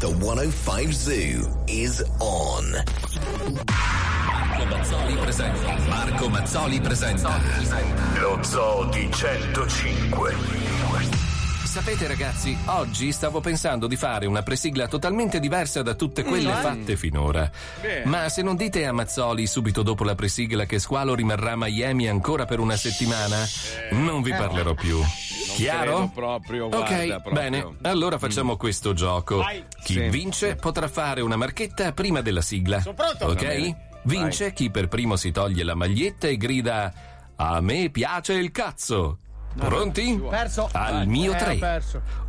the 105 Zoo is on. Marco Mazzoli presenta Lo Zoo di 105. Sapete ragazzi, oggi stavo pensando di fare una presigla totalmente diversa da tutte quelle fatte finora. Beh. Ma se non dite a Mazzoli subito dopo la presigla che Squalo rimarrà a Miami ancora per una settimana, non vi parlerò più. Chiaro? Proprio, guarda, ok, proprio. Bene, allora facciamo questo gioco. Vai. Chi vince potrà fare una marchetta prima della sigla. Sono pronto. Ok? Vince chi per primo si toglie la maglietta e grida: "A me piace il cazzo". Pronti? Perso. Al mio 3.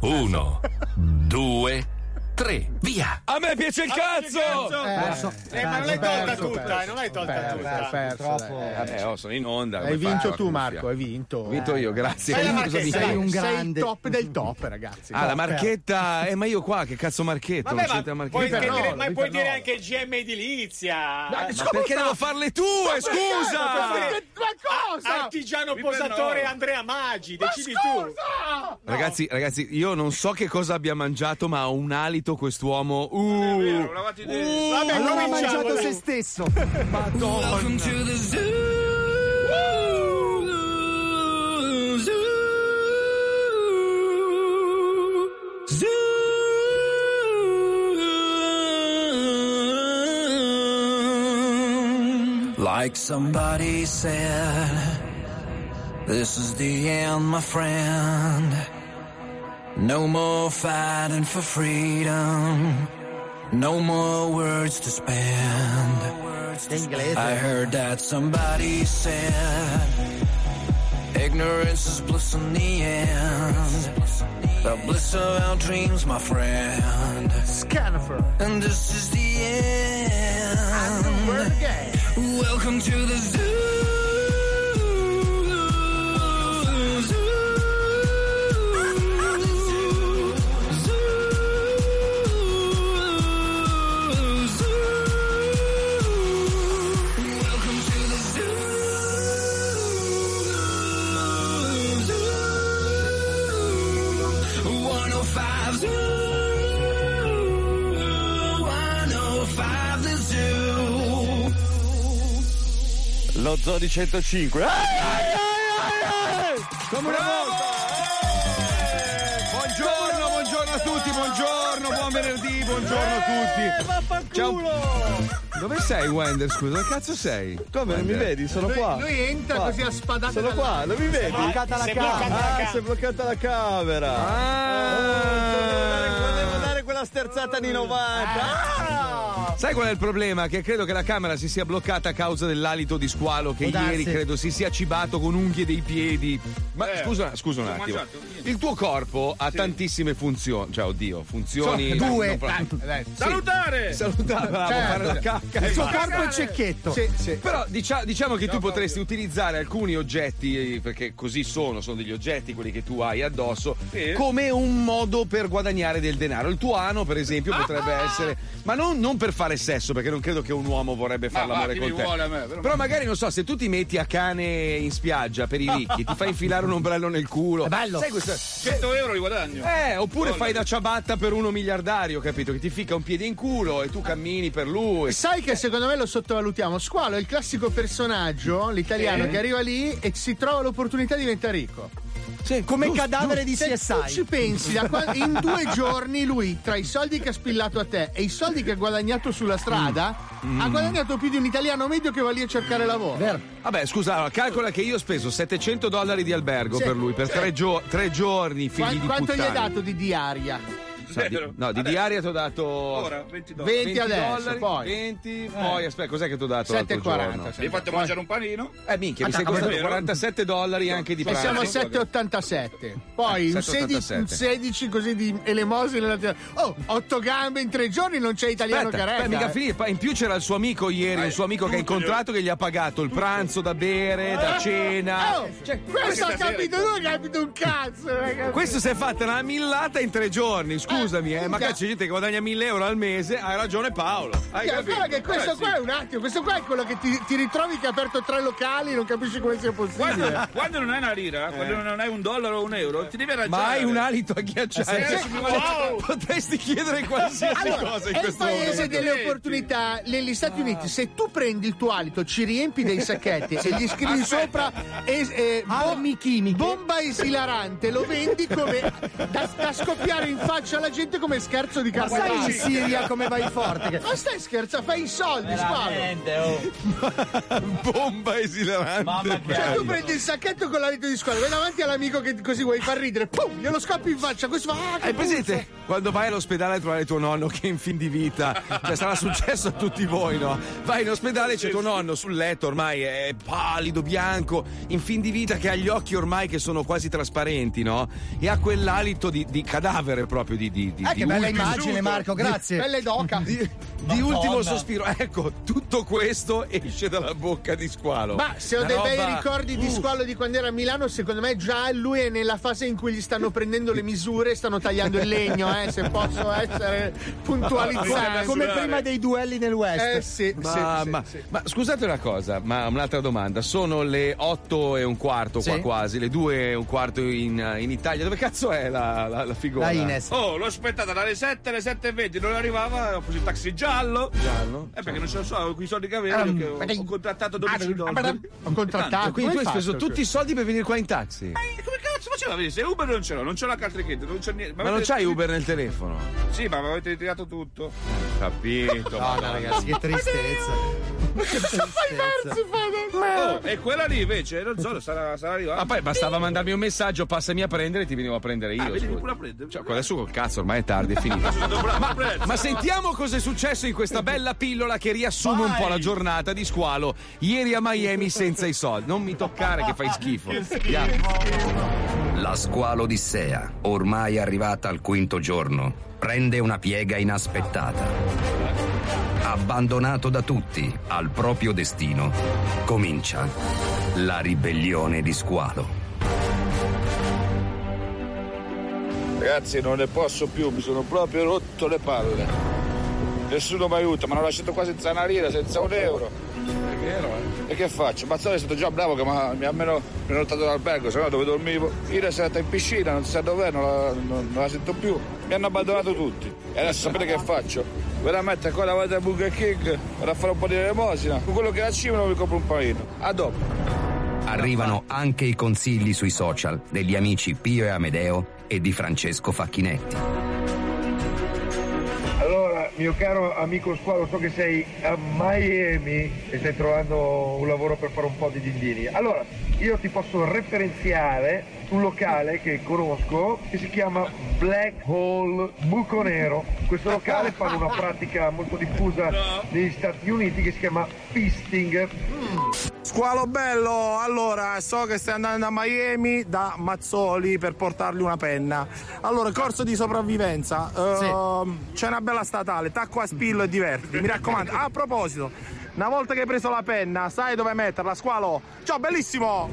1, 2, 3. Via! A me piace il cazzo! Perso. Ma non l'hai tolta tutta, non l'hai tolta tutta. Perso. Sono in onda. Hai vinto tu, Marco, hai vinto. Ho vinto io, grazie. Sei un grande. Sei il top del top, ragazzi. Ah, la marchetta. Ma io qua che cazzo marchetto? Ma puoi dire anche il GM edilizia. Ma perché devo farle tue, scusa? Ma cosa? Artigiano posatore Andrea Maggi, decidi tu. Ragazzi, io non so che cosa abbia mangiato, ma ho un alito quest'uomo. Vabbè, non ha mangiato se stesso. Welcome to the zoo. Zoo. Like somebody said, this is the end, my friend. No more fighting for freedom, no more words to spend. I heard that somebody said, ignorance is bliss in the end. The bliss of our dreams, my friend. And this is the end. Welcome to the zoo. Lo Zoo di 105. Come una volta. Buongiorno a tutti, buongiorno, buon venerdì, buongiorno a tutti. Ciao. Dove sei, Wender? Scusa, che cazzo sei? Tu non mi vedi, sono qua. Lui entra qua, così a spadare. Sono qua, non mi vedi? Bloccata la camera. Si è bloccata la camera. Devo dare quella sterzata di 90. Sai qual è il problema? Che credo che la camera si sia bloccata a causa dell'alito di Squalo che ieri credo si sia cibato con unghie dei piedi. Ma scusa un attimo. Il tuo corpo ha tantissime funzioni, cioè oddio, funzioni. Sono due. Salutare, bravo, fare la cacca. Il suo corpo è cecchetto. Sì. Però diciamo che tu potresti utilizzare alcuni oggetti, perché così sono degli oggetti quelli che tu hai addosso, come un modo per guadagnare del denaro. Il tuo ano, per esempio, potrebbe essere, ma non per fare sesso, perché non credo che un uomo vorrebbe fare l'amore con te. Però magari non so, se tu ti metti a cane in spiaggia per i ricchi, ti fai infilare un ombrello nel culo. È bello. Sai questo? 100 euro li guadagno. Oppure fai da ciabatta per uno miliardario, capito? Che ti fica un piede in culo e tu cammini per lui. Sai che secondo me lo sottovalutiamo. Squalo è il classico personaggio, l'italiano che arriva lì e si trova l'opportunità di diventare ricco. Cioè, come cadavere di CSI. Se tu ci pensi, in 2 giorni lui, tra i soldi che ha spillato a te e i soldi che ha guadagnato sulla strada, ha guadagnato più di un italiano medio che va lì a cercare lavoro. Vero. Vabbè, scusa, calcola che io ho speso $700 di albergo per lui, per 3 giorni, figli di puttana. Quanto gli hai dato di diaria? No, di diaria ti ho dato ora, $20 $20 adesso, poi $20 aspetta, cos'è che ti ho dato l'altro giorno? Mi hai fatto mangiare un panino? Minchia, mi sei costato $47 anche di pranzo. Siamo a $7,87. Poi un 16 così di elemosina. Oh, 8 gambe in 3 giorni, non c'è italiano che regga. Mica finire. In più c'era il suo amico ieri, un suo amico che ha incontrato che gli ha pagato il pranzo da bere, da cena. Cioè, questo ha capito, non ha capito un cazzo, ragazzi. Questo si è fatta una millata in 3 giorni, scusami, ma c'è gente che guadagna $1.000 al mese, hai ragione Paolo. Hai capito? Che questo qua è un attimo, questo qua è quello che ti ritrovi che ha aperto 3 locali, non capisci come sia possibile. Quando non hai una lira, quando non hai $1 o €1, ti devi raggiungere. Ma hai un alito agghiacciante. Potresti chiedere qualsiasi cosa in questo momento. È il paese delle opportunità. Negli Stati Uniti, se tu prendi il tuo alito, ci riempi dei sacchetti e gli scrivi sopra armi chimiche, bomba esilarante, lo vendi come da scoppiare in faccia alla gente come scherzo di casa. Ma sai in Siria come vai forte? Ma stai scherzando, fai i soldi, bomba esilarante. Mamma, cioè tu prendi il sacchetto con l'alito di squalo, vai davanti all'amico che così vuoi far ridere, pum, glielo scoppi in faccia, questo va. Hai presente quando vai all'ospedale a trovare tuo nonno che è in fin di vita? Cioè, sarà successo a tutti voi, no? Vai in ospedale, c'è tuo nonno sul letto, ormai è pallido, bianco, in fin di vita, che ha gli occhi ormai che sono quasi trasparenti, no? E ha quell'alito di cadavere proprio di che bella immagine, Marco, grazie. Belle d'oca. Di ultimo sospiro. Ecco, tutto questo esce dalla bocca di Squalo. Ma se ho dei bei ricordi di Squalo di quando era a Milano, secondo me già lui è nella fase in cui gli stanno prendendo le misure, stanno tagliando il legno, se posso essere puntualizzato. Come prima dei duelli nel West. Ma scusate una cosa, ma un'altra domanda. Sono le 8:15 qua quasi, le 2:15 in Italia. Dove cazzo è la figura? La Ines. Oh, l'ho aspettata dalle 7 alle 7:20, non arrivava, ho preso il taxi giallo. Perché non ce lo so, quei soldi che avevo, ho contrattato $12. Ho contrattato, quindi tu hai speso tutti i soldi per venire qua in taxi. Come cazzo faceva? Vedi, se Uber non ce l'ho, non c'ho la carta credito, non c'è niente. Ma non c'hai Uber nel telefono? Sì, ma mi avete ritirato tutto. Capito. No, ragazzi, che tristezza. E quella lì invece non so, sarà arrivata. Ma poi bastava mandarmi un messaggio: passami a prendere, e ti venivo a prendere io. Venivi pure a prendere. Cioè, adesso col cazzo, ormai è tardi, è finito. Ma sentiamo cosa è successo in questa bella pillola che riassume un po' la giornata di Squalo ieri a Miami senza i soldi. Non mi toccare che fai schifo. La Squalo Odissea, ormai arrivata al 5° giorno, prende una piega inaspettata. Abbandonato da tutti al proprio destino, comincia la ribellione di Squalo. Ragazzi, non ne posso più, mi sono proprio rotto le palle. Nessuno mi aiuta, mi hanno lasciato qua senza una lira, senza €1. È vero, eh? E che faccio? Mazzoli è stato già bravo che mi ha almeno notato l'albergo, se no dove dormivo. Io sono andata in piscina, non si sa dov'è, non la sento più. Mi hanno abbandonato tutti. E adesso sapete che faccio? Veramente qua vado a Burger King, vado a fare un po' di elemosina, con quello che la cimano mi compro un panino. A dopo. Arrivano anche i consigli sui social degli amici Pio e Amedeo e di Francesco Facchinetti. Allora, mio caro amico Squalo, so che sei a Miami e stai trovando un lavoro per fare un po' di dindini. Allora, io ti posso referenziare un locale che conosco che si chiama Black Hole, buco nero. Questo locale fa una pratica molto diffusa negli Stati Uniti che si chiama fisting. Squalo bello, allora so che stai andando a Miami da Mazzoli per portargli una penna. Allora, corso di sopravvivenza, c'è una bella statale, tacco a spillo e divertiti, mi raccomando. A proposito, una volta che hai preso la penna sai dove metterla, Squalo. Ciao bellissimo.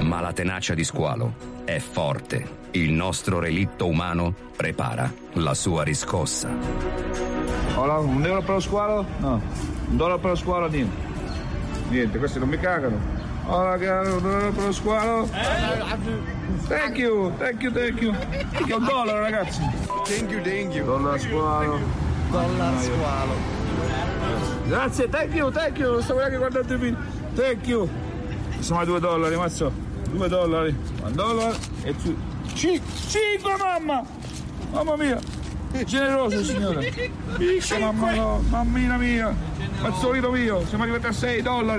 Ma la tenacia di Squalo è forte. Il nostro relitto umano prepara la sua riscossa. Hola, €1 per lo Squalo? No. $1 per lo Squalo? Niente. Niente, questi non mi cagano. Hola, $1 per lo Squalo? Thank you. $1, ragazzi. Thank you. $1 Squalo. Grazie, thank you. Non stavo neanche guardando il video. Thank you. Sono a $2, mazzo. $2, $1 e $5, mamma mia, generoso signore, mammina mia, mazzolino mio, siamo arrivati a $6,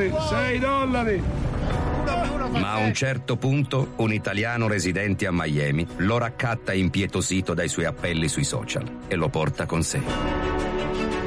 Ma a un certo punto un italiano residente a Miami lo raccatta impietosito dai suoi appelli sui social e lo porta con sé.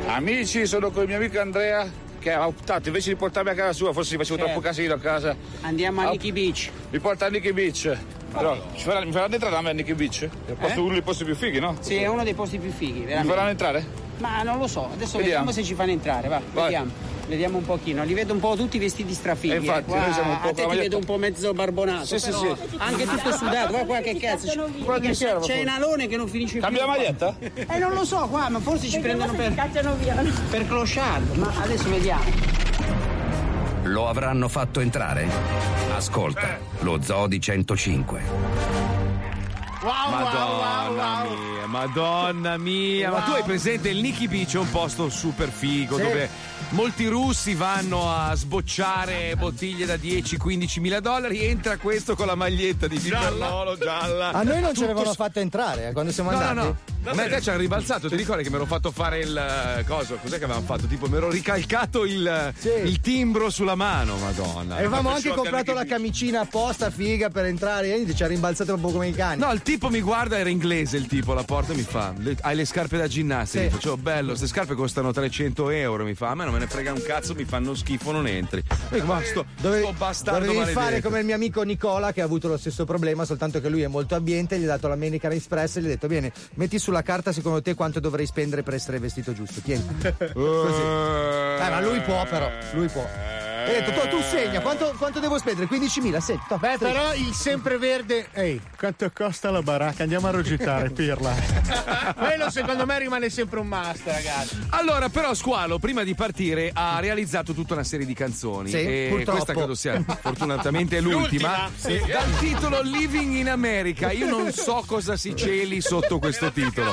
Amici, sono con il mio amico Andrea che ha optato, invece di portarmi a casa sua, forse mi facevo troppo casino a casa. Andiamo a Nikki Beach. Mi porta a Nikki Beach. Però mi faranno entrare a me a Nikki Beach? È uno dei posti più fighi, no? Sì, è uno dei posti più fighi, veramente. Mi faranno entrare? Ma non lo so, adesso vediamo se ci fanno entrare, vai. Vediamo un pochino, li vedo un po' tutti vestiti strafighi. Infatti, noi siamo un po' a te ti vedo un po' mezzo barbonato, sì. Anche tutto sudato, qua che cazzo. C'è un alone che non finisce. Cambia più. Cambia la maglietta? Non lo so, qua, ma forse ci prendono per. Cacciano via. Per clochard, ma adesso vediamo. Lo avranno fatto entrare? Ascolta, lo Zoo di 105. Wow, Madonna mia, wow. Ma tu hai presente il Nikki Beach? È un posto super figo, sì, dove molti russi vanno a sbocciare bottiglie da 10-15 mila dollari. Entra questo con la maglietta di Pitbull gialla. A noi non ce l'avevano fatta entrare quando siamo andati. No. Ma te ci hanno ribalzato, ti ricordi che mi ero fatto fare il coso? Cos'è che avevamo fatto? Tipo mi ero ricalcato il timbro sulla mano, madonna. Avevamo anche comprato la camicina apposta figa per entrare e ci ha rimbalzato un po' come i cani. No, il tipo mi guarda, era inglese il tipo alla porta e mi fa: hai le scarpe da ginnastica? Sì. Facevo bello, queste scarpe costano 300 euro. Mi fa: a me non me ne frega un cazzo, mi fanno schifo, non entri. Sto bastardo dovevi maledetto. Fare come il mio amico Nicola che ha avuto lo stesso problema, soltanto che lui è molto abbiente, gli ha dato l'American Express e gli ha detto: bene, metti sulla carta secondo te quanto dovrei spendere per essere vestito giusto, tieni. Così. Ma lui può, però lui può. E ha detto: tu segna, quanto devo spendere? 15.000, sento. Beh, però il sempreverde. Ehi, quanto costa la baracca? Andiamo a rogitare, pirla. Quello secondo me rimane sempre un must, ragazzi. Allora, però Squalo, prima di partire, ha realizzato tutta una serie di canzoni. Sì, e purtroppo. Questa credo sia fortunatamente l'ultima. Sì. Dal titolo Living in America. Io non so cosa si celi sotto questo titolo.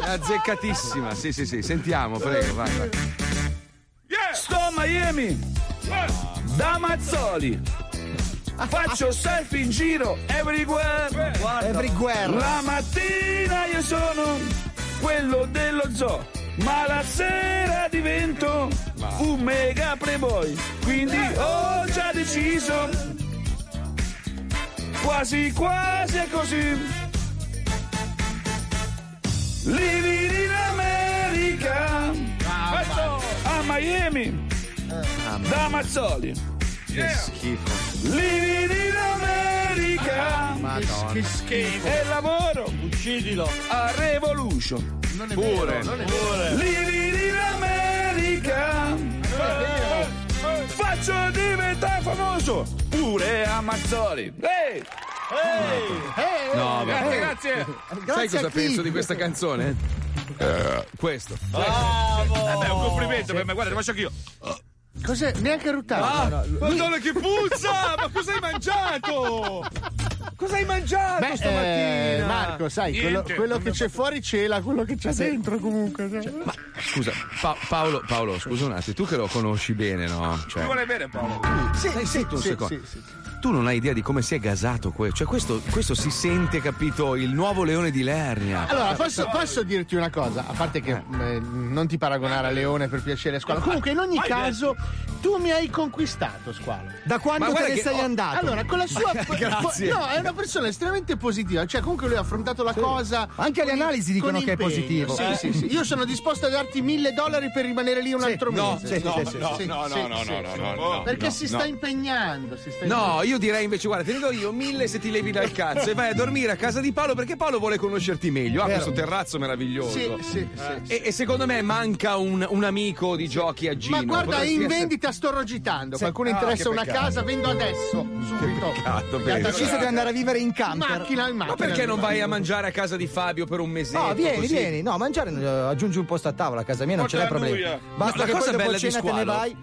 È azzeccatissima. Sì. Sentiamo, prego, vai. Yeah. Sto a Miami! Da Mazzoli faccio selfie in giro everywhere. La mattina io sono quello dello zoo, ma la sera divento un mega playboy. Quindi ho già deciso, quasi è così. Living in America, a Miami. Da Mazzoli, che schifo. Living in America, che schifo. E lavoro, uccidilo, a Revolution. Non è pure, vero. Living in America, faccio diventare famoso pure a Mazzoli. Ehi! No, grazie. Sai cosa penso di questa canzone? Questo. Vabbè, un complimento per me, guarda, lo faccio anch'io. Cos'è? Neanche ruttato. Madonna, che puzza! Ma cosa hai mangiato? Stamattina? Marco, sai, quello che c'è fuori cela quello che c'è dentro comunque. Ma scusa, Paolo, scusa un attimo, tu che lo conosci bene, no? Ti vuole bene, Paolo? Sì. Tu non hai idea di come si è gasato questo si sente, capito? Il nuovo leone di Lernia. Allora, posso dirti una cosa, a parte che non ti paragonare a leone, per piacere, Squalo. Comunque, in ogni caso, tu mi hai conquistato, Squalo. Da quando te ne sei andato? Allora, con la sua grazie. No, è una persona estremamente positiva, cioè comunque lui ha affrontato la cosa. Anche le analisi dicono che è positivo. Sì. Io sono disposto a darti $1,000 per rimanere lì un altro mese. No. Perché si sta impegnando, No, io direi invece, guarda, te ne do io 1.000 se ti levi dal cazzo e vai a dormire a casa di Paolo, perché Paolo vuole conoscerti meglio. Questo terrazzo meraviglioso. Sì. E secondo me manca un amico di giochi a Gino. Ma guarda, è in vendita, sto rogitando. Se qualcuno interessa una casa, vendo adesso. Subito. Ha deciso di andare a vivere in camper. Ma perché non vai a mangiare a casa di Fabio per un mesetto? No, vieni. No, mangiare, aggiungi un posto a tavola a casa mia, non ce l'hai problema. Basta che cosa bella di Squalo te ne vai.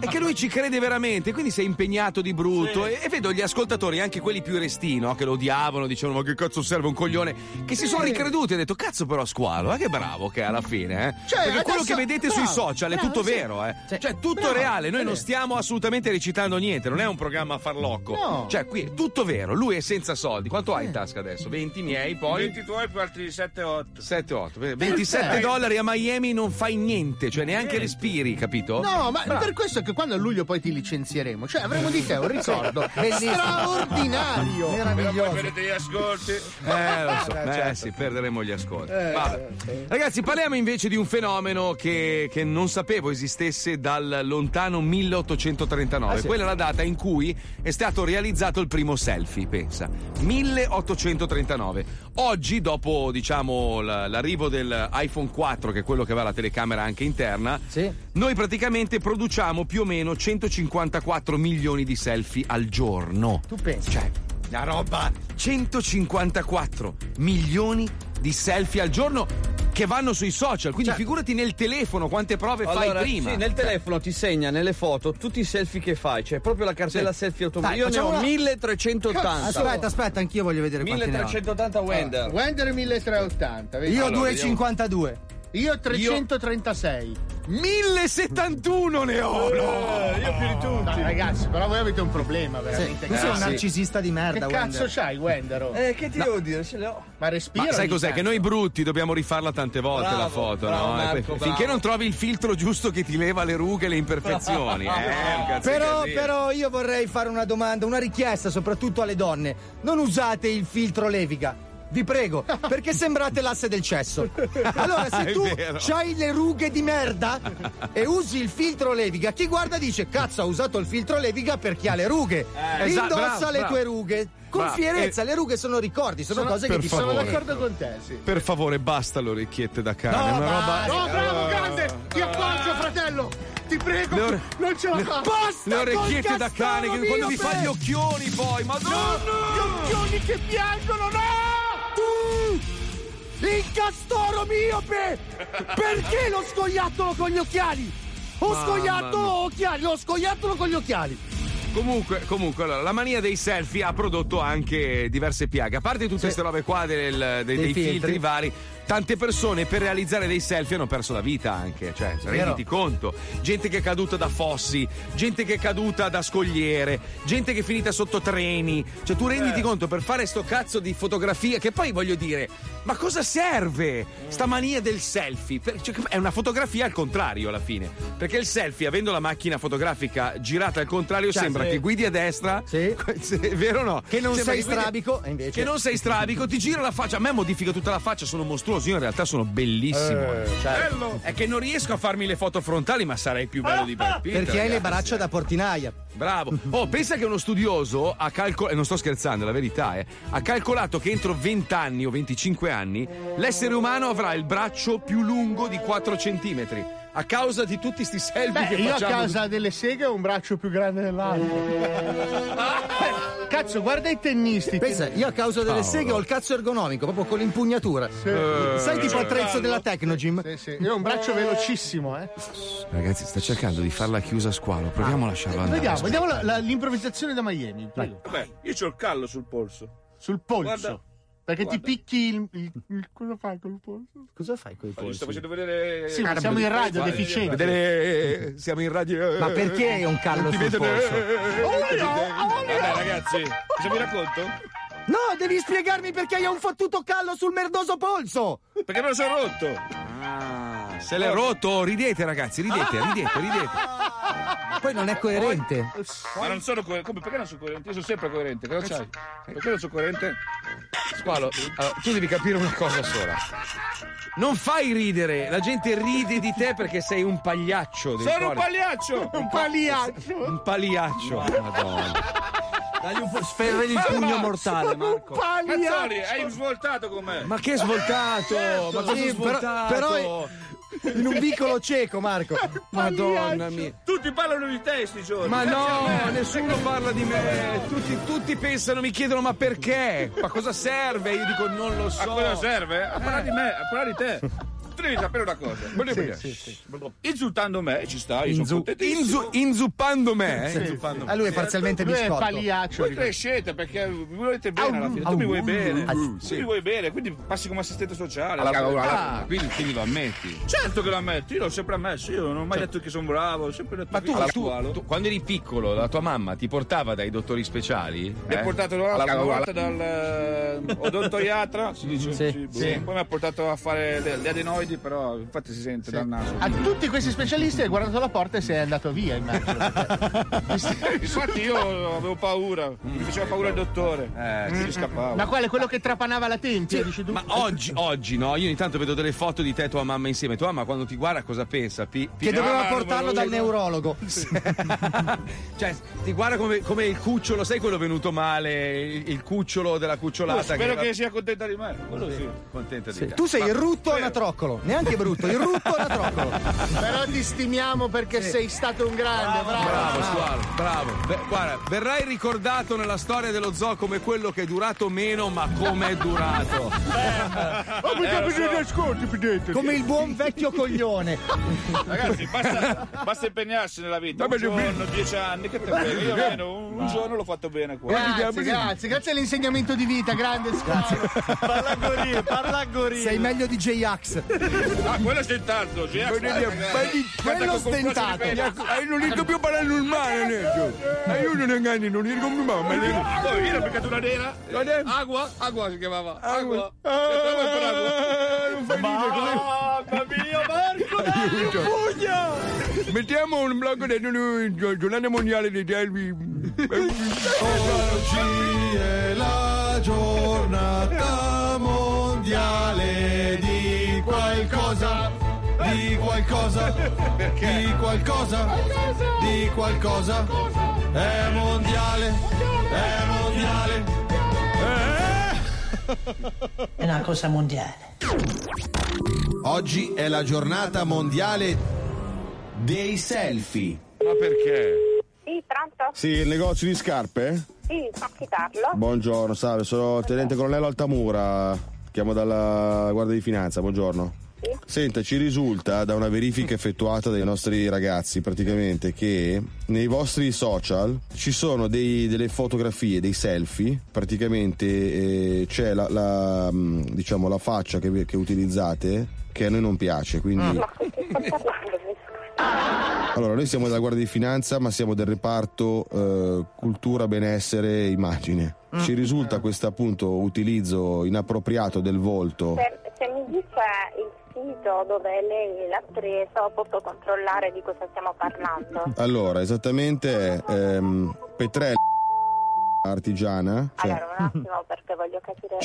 È che lui ci crede veramente, quindi sei impegnato di brutto. E vedo gli ascoltatori, anche quelli più resti, no? Che lo odiavano, dicevano: ma che cazzo serve un coglione? Che si sono ricreduti e hanno detto: cazzo, però Squalo, ma che bravo che è alla fine, Perché adesso, quello che vedete sui social è tutto vero, Cioè, tutto reale. Noi non stiamo assolutamente recitando niente, non è un programma farlocco. gioco. No. Cioè, qui è tutto vero. Lui è senza soldi. Quanto hai in tasca adesso? 20 miei, poi? 20 tuoi più altri 7-8. 7-8. 27 dollari a Miami non fai niente, cioè neanche respiri, capito? No, ma per questo è che quando a luglio poi ti licenzieremo, cioè avremo di te un ricordo straordinario. Meraviglioso. Però perdete gli ascolti. Lo so. Certo. Sì, perderemo gli ascolti. Vabbè. Ragazzi, parliamo invece di un fenomeno che non sapevo esistesse dal lontano 1839. Quella è la data in cui è stato realizzato il primo selfie, pensa. 1839. Oggi, dopo diciamo l'arrivo dell'iPhone 4, che è quello che aveva la telecamera anche interna, noi praticamente produciamo più o meno 154 milioni di selfie al giorno. Tu pensi? Cioè, una roba! 154 milioni di selfie al giorno che vanno sui social, quindi figurati nel telefono quante prove fai prima. Sì, nel telefono ti segna nelle foto tutti i selfie che fai, cioè proprio la cartella selfie automatica. Io ne ho 1380. Aspetta, anch'io voglio vedere 1380 Wender. Wender 1380. Vedi? Io 252. Io 336. 1071 ne ho! Io più di tutti. No, ragazzi, però voi avete un problema, veramente. Tu sei un narcisista di merda. Che cazzo c'hai, Wendero? Che ti devo dire? Ce l'ho. Ma respira. Ma sai cos'è? Che noi brutti dobbiamo rifarla tante volte la foto, no? Marco, finché non trovi il filtro giusto che ti leva le rughe e le imperfezioni. Però io vorrei fare una domanda, una richiesta soprattutto alle donne. Non usate il filtro leviga. Vi prego, perché sembrate l'asse del cesso. Allora, se tu c'hai le rughe di merda e usi il filtro leviga, chi guarda dice: cazzo, ha usato il filtro leviga per chi ha le rughe. Indossa le tue rughe. Con fierezza, le rughe sono ricordi, sono cose che ti sono d'accordo con te. Sì. Per favore, basta le orecchiette da cane. No, bravo, Grande! Ti appoggio, fratello! Ti prego, non ce la faccio. Basta! Le orecchiette da cane, che quando mi fai gli occhioni poi, madonna! Gli occhioni che piangono, no! Il castoro miope! Perché lo scoiattolo con gli occhiali? Lo scoiattolo con gli occhiali! Comunque, allora, la mania dei selfie ha prodotto anche diverse piaghe. A parte tutte queste robe qua dei filtri vari, tante persone per realizzare dei selfie hanno perso la vita anche, cioè renditi conto. Gente che è caduta da fossi, gente che è caduta da scogliere, gente che è finita sotto treni. Cioè tu renditi conto, per fare sto cazzo di fotografia, che poi voglio dire, ma cosa serve sta mania del selfie? Cioè, è una fotografia al contrario alla fine, perché il selfie, avendo la macchina fotografica girata al contrario, sembra che guidi a destra, è vero o no? Che non sei strabico, invece. Che non sei strabico, ti gira la faccia. A me modifica tutta la faccia, sono mostruoso. Io in realtà sono bellissimo. Bello. È che non riesco a farmi le foto frontali, ma sarei più bello di Brad Pitt. Perché hai le braccia da portinaia. Bravo. Oh, pensa che uno studioso ha calcolato, non sto scherzando, è la verità, ha calcolato che entro 20 anni o 25 anni l'essere umano avrà il braccio più lungo di 4 centimetri. A causa di tutti sti selfie che facciamo. Io a causa delle seghe ho un braccio più grande dell'altro. Cazzo, guarda i tennisti. Pensa, io a causa delle seghe ho il cazzo ergonomico, proprio con l'impugnatura. Sai, tipo attrezzo della Tecnogym? Sì. Io ho un braccio velocissimo, Ragazzi, sta cercando di farla chiusa Squalo. Proviamo a lasciarla andare. Vediamo l'improvvisazione da Miami. Vabbè, io c'ho il callo sul polso. Sul polso? Guarda. Perché ti picchi il cosa fai col polso? Cosa fai col polso? Sto facendo vedere. Sì, ma siamo in radio, deficienti. Siamo in radio. Ma perché hai un callo sul polso? Vabbè, ragazzi, cosa vi racconto? No, devi spiegarmi perché hai un fottuto callo sul merdoso polso! Perché me lo sono rotto! Se l'è rotto, ridete, ragazzi, ridete. Poi non è coerente. Ma non sono coerente. Come? Perché non sono coerente? Io sono sempre coerente. Cosa c'hai? Perché non sono coerente? Squalo, allora, tu devi capire una cosa sola. Non fai ridere. La gente ride di te perché sei un pagliaccio. Sono un pagliaccio. Un pagliaccio. Madonna. Dagli un po', sferri il pugno mortale, Marco. Mazzoli, hai svoltato con me. Ma che svoltato? Ma cosa svoltato? Però in un vicolo cieco, Marco. Madonna mia. Tutti parlano di te sti giorni. Ma no, nessuno parla di me. Tutti pensano, mi chiedono ma perché? Ma cosa serve? Io dico non lo so. A cosa serve? A parlare di me, a parlare di te. devi sapere una cosa. Sì. Insultando me, ci sta, io sono contentissimo. Inzuppando me? Inzuppando me. A lui è parzialmente biscotto. Voi crescete perché mi volete bene alla fine. Tu mi vuoi bene. Tu mi vuoi bene, quindi passi come assistente sociale. Quindi ti lo ammetti? Certo che lo ammetti, io l'ho sempre ammesso. Io non ho mai detto che sono bravo, ho sempre detto che sono Squalo. Tu, quando eri piccolo, la tua mamma ti portava dai dottori speciali? Mi ha portato una volta dal odontoiatra, si dice. Sì. Poi mi ha portato a fare gli adenoidi, però infatti si sente dal naso. A tutti questi specialisti hai guardato la porta e sei andato via, immagino. Infatti io avevo paura, mi faceva paura il dottore. Ci scappavo. Ma quale? Quello che trapanava la tempia? Sì. Dici tu? Ma oggi no, io ogni tanto vedo delle foto di te e tua mamma insieme. Tua mamma quando ti guarda cosa pensa? Che doveva portarlo dal neurologo. Sì. Cioè, ti guarda come il cucciolo, sai quello venuto male, il cucciolo della cucciolata. Spero che sia contenta di me. Quello sì. Contenta di te. Tu sei il rutto anatroccolo, neanche brutto, il rutto anatroccolo. Però ti stimiamo perché sei stato un grande, bravo. Squalo, bravo. Guarda, verrai ricordato nella storia dello zoo come quello che è durato meno, ma come è durato. Come il buon vecchio coglione. Ragazzi, basta impegnarsi nella vita. Un giorno, 10 anni, che te vedi? Io almeno un giorno l'ho fatto bene qua. Grazie all'insegnamento di vita, grande Squalo. Parla Gorio. Sei meglio di J-Ax. Ah, quello è stentato. Quello stentato. Non riesco più a parlare normale. Io non inganni, non riesco più a parlare. Poi era perché una nera. Agua si chiamava. Mamma mia, Marco, dai, pugna! Mettiamo un blocco della giornata mondiale dei derby. Oggi è la giornata mondiale di qualcosa. È mondiale. È una cosa mondiale. Oggi è la giornata mondiale dei selfie. Ma perché? Sì, pronto? Sì, il negozio di scarpe? Sì, posso darlo? Buongiorno, salve, sono tenente colonnello Altamura, chiamo dalla Guardia di Finanza, buongiorno. Senta, ci risulta da una verifica effettuata dai nostri ragazzi praticamente che nei vostri social ci sono delle fotografie, dei selfie, praticamente c'è diciamo la faccia che utilizzate che a noi non piace, quindi... Allora, noi siamo della Guardia di Finanza, ma siamo del reparto cultura, benessere, immagine. Ci risulta questo appunto utilizzo inappropriato del volto. Se mi dice il sito dove lei l'ha preso, posso controllare di cosa stiamo parlando. Allora, esattamente Petrella artigiana. Cioè... Allora, un attimo, perché voglio capire di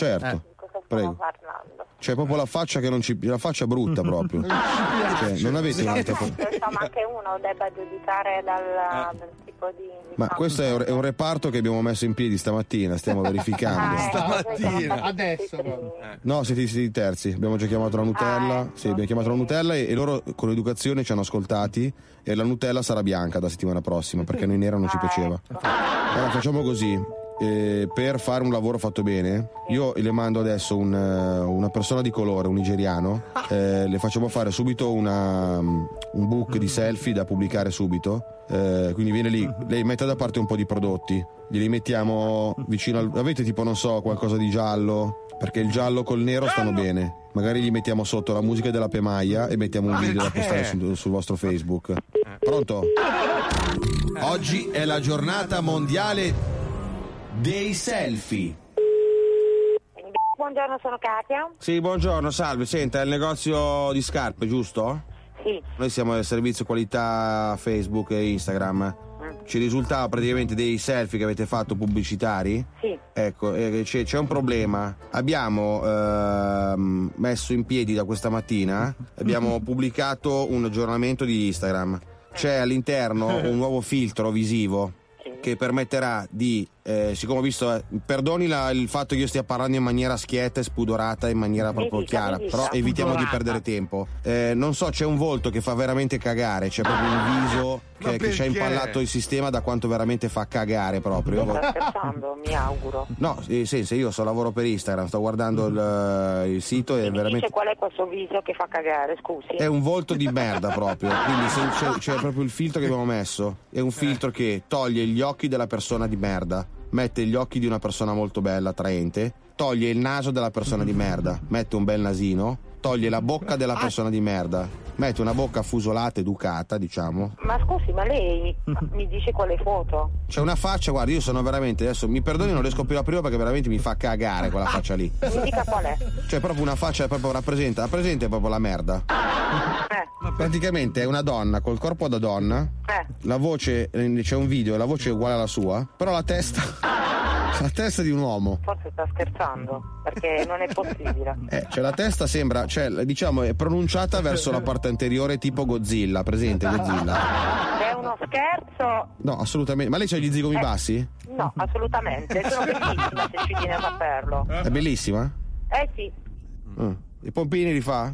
cosa stiamo parlando. Cioè, proprio la faccia che non ci... la faccia brutta proprio. Cioè, non avete un'altra foto. Insomma, anche uno debba giudicare dal tipo di... Ma questo è un reparto che abbiamo messo in piedi stamattina, stiamo verificando. Stamattina? Adesso? No, siete i terzi. Abbiamo già chiamato la Nutella. Abbiamo chiamato la Nutella e loro con l'educazione ci hanno ascoltati e la Nutella sarà bianca da settimana prossima perché noi nera non ci piaceva. Allora, facciamo così. Per fare un lavoro fatto bene io le mando adesso una persona di colore, un nigeriano, le facciamo fare subito un book di selfie da pubblicare subito, quindi viene lì, lei mette da parte un po' di prodotti, glieli mettiamo vicino al... avete tipo non so qualcosa di giallo, perché il giallo col nero stanno bene, magari gli mettiamo sotto la musica della Pemaia e mettiamo un video da postare sul vostro Facebook. Pronto? Oggi è la giornata mondiale dei selfie. Buongiorno, sono Katia. Sì, buongiorno, salve. Senta, è il negozio di scarpe, giusto? Sì. Noi siamo del servizio qualità Facebook e Instagram. Ci risultava praticamente dei selfie che avete fatto pubblicitari? Sì. Ecco, c'è un problema. Abbiamo messo in piedi da questa mattina, abbiamo pubblicato un aggiornamento di Instagram. C'è all'interno un nuovo filtro visivo che permetterà di siccome ho visto, perdoni il fatto che io stia parlando in maniera schietta e spudorata, in maniera proprio chiara, però evitiamo di perdere tempo. Non so, c'è un volto che fa veramente cagare, c'è proprio un viso che ci ha impallato il sistema da quanto veramente fa cagare proprio. Sto scherzando, mi auguro. No, senza, io lavoro per Instagram, sto guardando il sito e veramente. Dice qual è questo viso che fa cagare, scusi? È un volto di merda proprio, quindi se c'è proprio il filtro che abbiamo messo, è un filtro che toglie gli occhi della persona di merda, mette gli occhi di una persona molto bella, attraente, toglie il naso della persona di merda, mette un bel nasino, toglie la bocca della persona di merda, mette una bocca affusolata, educata, diciamo. Ma scusi, ma lei mi dice quale foto? C'è una faccia, guarda, io sono veramente, adesso mi perdoni, non riesco più a aprire perché veramente mi fa cagare quella faccia lì. Mi dica qual è? Cioè proprio una faccia che proprio rappresenta proprio la merda. Praticamente è una donna col corpo da donna, la voce, c'è un video, la voce è uguale alla sua, però la testa... La testa di un uomo. Forse sta scherzando, perché non è possibile. Cioè la testa sembra, cioè diciamo è pronunciata verso la parte anteriore, tipo Godzilla, presente Godzilla. È uno scherzo? No, assolutamente. Ma lei c'ha gli zigomi bassi? No, assolutamente. Sono bellissima, se ci viene a saperlo. È bellissima? Sì. I pompini li fa?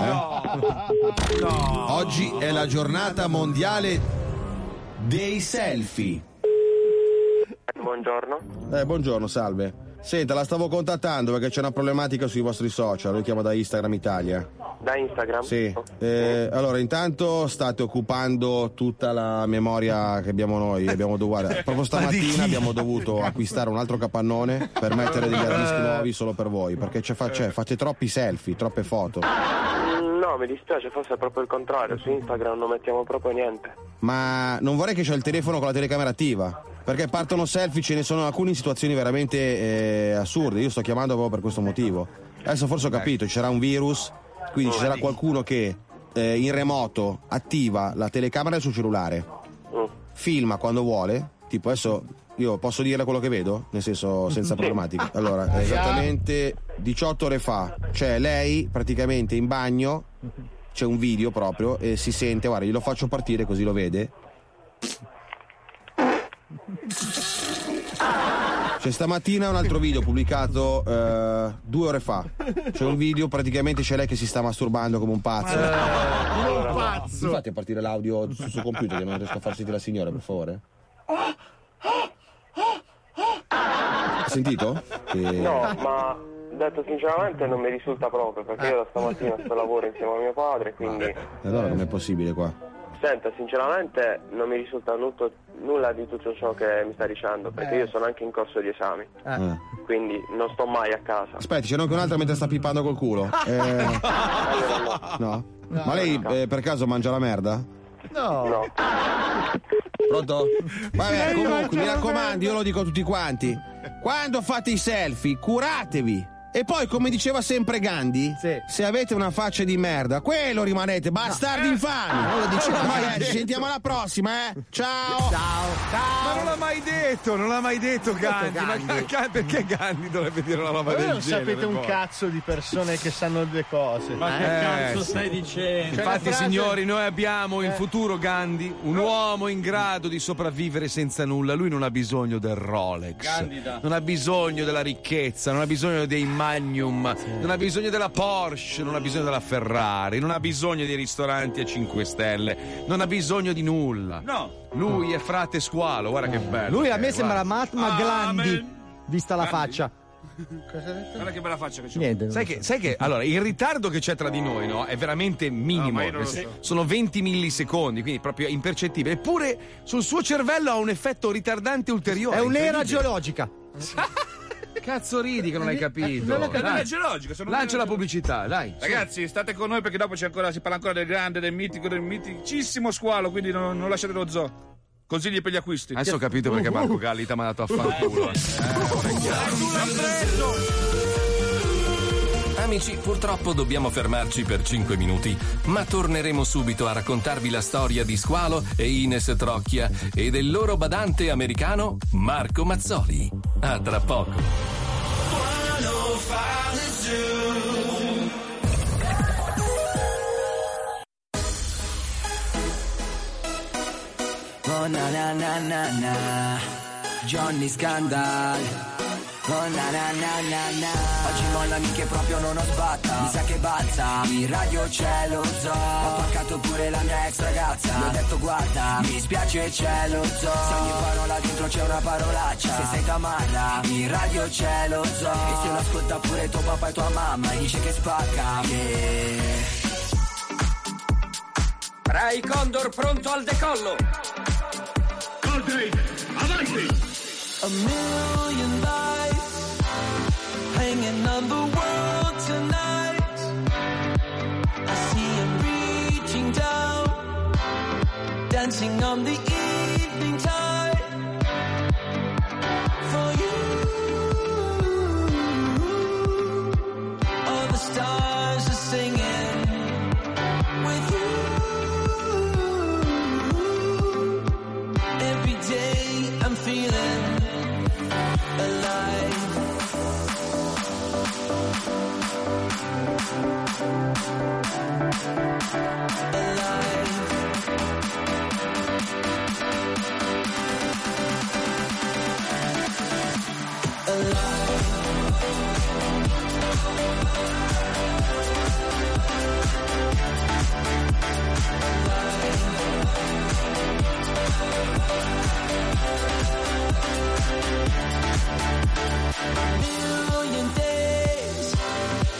No. Oggi è la giornata mondiale dei selfie. Buongiorno. Buongiorno, salve. Senta, la stavo contattando perché c'è una problematica sui vostri social, lo chiamo da Instagram Italia. Da Instagram? Sì. Allora, intanto state occupando tutta la memoria che abbiamo noi, abbiamo dovuto, proprio stamattina abbiamo dovuto acquistare un altro capannone per mettere degli artisti nuovi solo per voi, perché fate troppi selfie, troppe foto. No, mi dispiace, forse è proprio il contrario, su Instagram non mettiamo proprio niente. Ma non vorrei che c'è il telefono con la telecamera attiva, perché partono selfie, ce ne sono alcune in situazioni veramente assurde, io sto chiamando proprio per questo motivo. Adesso forse ho capito, ci sarà un virus, quindi ci sarà qualcuno che in remoto attiva la telecamera sul cellulare, filma quando vuole, tipo adesso... Io posso dirle quello che vedo? Nel senso, senza problematiche. Allora, esattamente 18 ore fa, cioè lei praticamente in bagno, c'è un video proprio e si sente, guarda, glielo faccio partire così lo vede. C'è stamattina un altro video pubblicato 2 ore fa. C'è un video, praticamente c'è lei che si sta masturbando come un pazzo. Mi fate partire l'audio sul suo computer che non riesco a far sentire la signora, per favore? Ha sentito? No, ma detto sinceramente non mi risulta proprio, perché io da stamattina sto lavoro insieme a mio padre, quindi... Allora com'è possibile qua? Senta, sinceramente non mi risulta nulla di tutto ciò che mi sta dicendo, perché io sono anche in corso di esami, quindi non sto mai a casa. Aspetti, c'è anche un'altra mentre sta pippando col culo. Allora, no. Ma lei per caso mangia la merda? No. Pronto? Vabbè, comunque mi raccomando, io lo dico a tutti quanti, quando fate i selfie curatevi, e poi come diceva sempre Gandhi, se avete una faccia di merda quello rimanete, bastardi infami, non lo diceva mai. Ci sentiamo alla prossima, ciao. Ma non l'ha mai detto Gandhi. Ma perché Gandhi dovrebbe dire una roba del genere? Sapete un cazzo di persone che sanno due cose, ma che cazzo stai dicendo? Infatti signori, noi abbiamo in futuro Gandhi, un uomo in grado di sopravvivere senza nulla. Lui non ha bisogno del Rolex, non ha bisogno della ricchezza, non ha bisogno dei Magnum, non ha bisogno della Porsche, non ha bisogno della Ferrari, non ha bisogno dei ristoranti a 5 stelle, non ha bisogno di nulla. No, lui è frate Squalo, guarda che bello. Lui a me sembra Mahatma Gandhi, vista la faccia. Guarda che bella faccia che c'è. Niente, sai che allora il ritardo che c'è tra di noi, no, è veramente minimo, sono 20 millisecondi, quindi proprio impercettibile, eppure sul suo cervello ha un effetto ritardante ulteriore. È un'era geologica. Cazzo ridi che non hai capito? Non ho capito. Lancia la pubblicità, dai. Ragazzi, state con noi perché dopo si parla ancora del grande, del miticissimo Squalo, quindi non lasciate lo zoo. Consigli per gli acquisti. Adesso ho capito perché Marco Galli ti ha mandato a fanculo. Amici, purtroppo dobbiamo fermarci per 5 minuti, ma torneremo subito a raccontarvi la storia di Squalo e Ines Trocchia e del loro badante americano Marco Mazzoli. A tra poco. Oh, na, na, na, na, na. Johnny Scandal. Oh na na na na na. Oggi mollami che proprio non ho sbatta. Mi sa che balza. In radio c'è lo zoo. Ho toccato pure la mia ex ragazza. Gli ho detto guarda, mi spiace c'è lo zoo. Se ogni parola dentro c'è una parolaccia. Se sei tamarra, in radio c'è lo zoo. E se lo ascolta pure tuo papà e tua mamma, dice che spacca. Yeah. Rai Condor pronto al decollo. All day, avanti. A million lights hanging on the world tonight. I see him reaching down, dancing on the evening tide. For you, all the stars are singing with you. I'm feeling alive. Alive. Alive. Alive. A million days,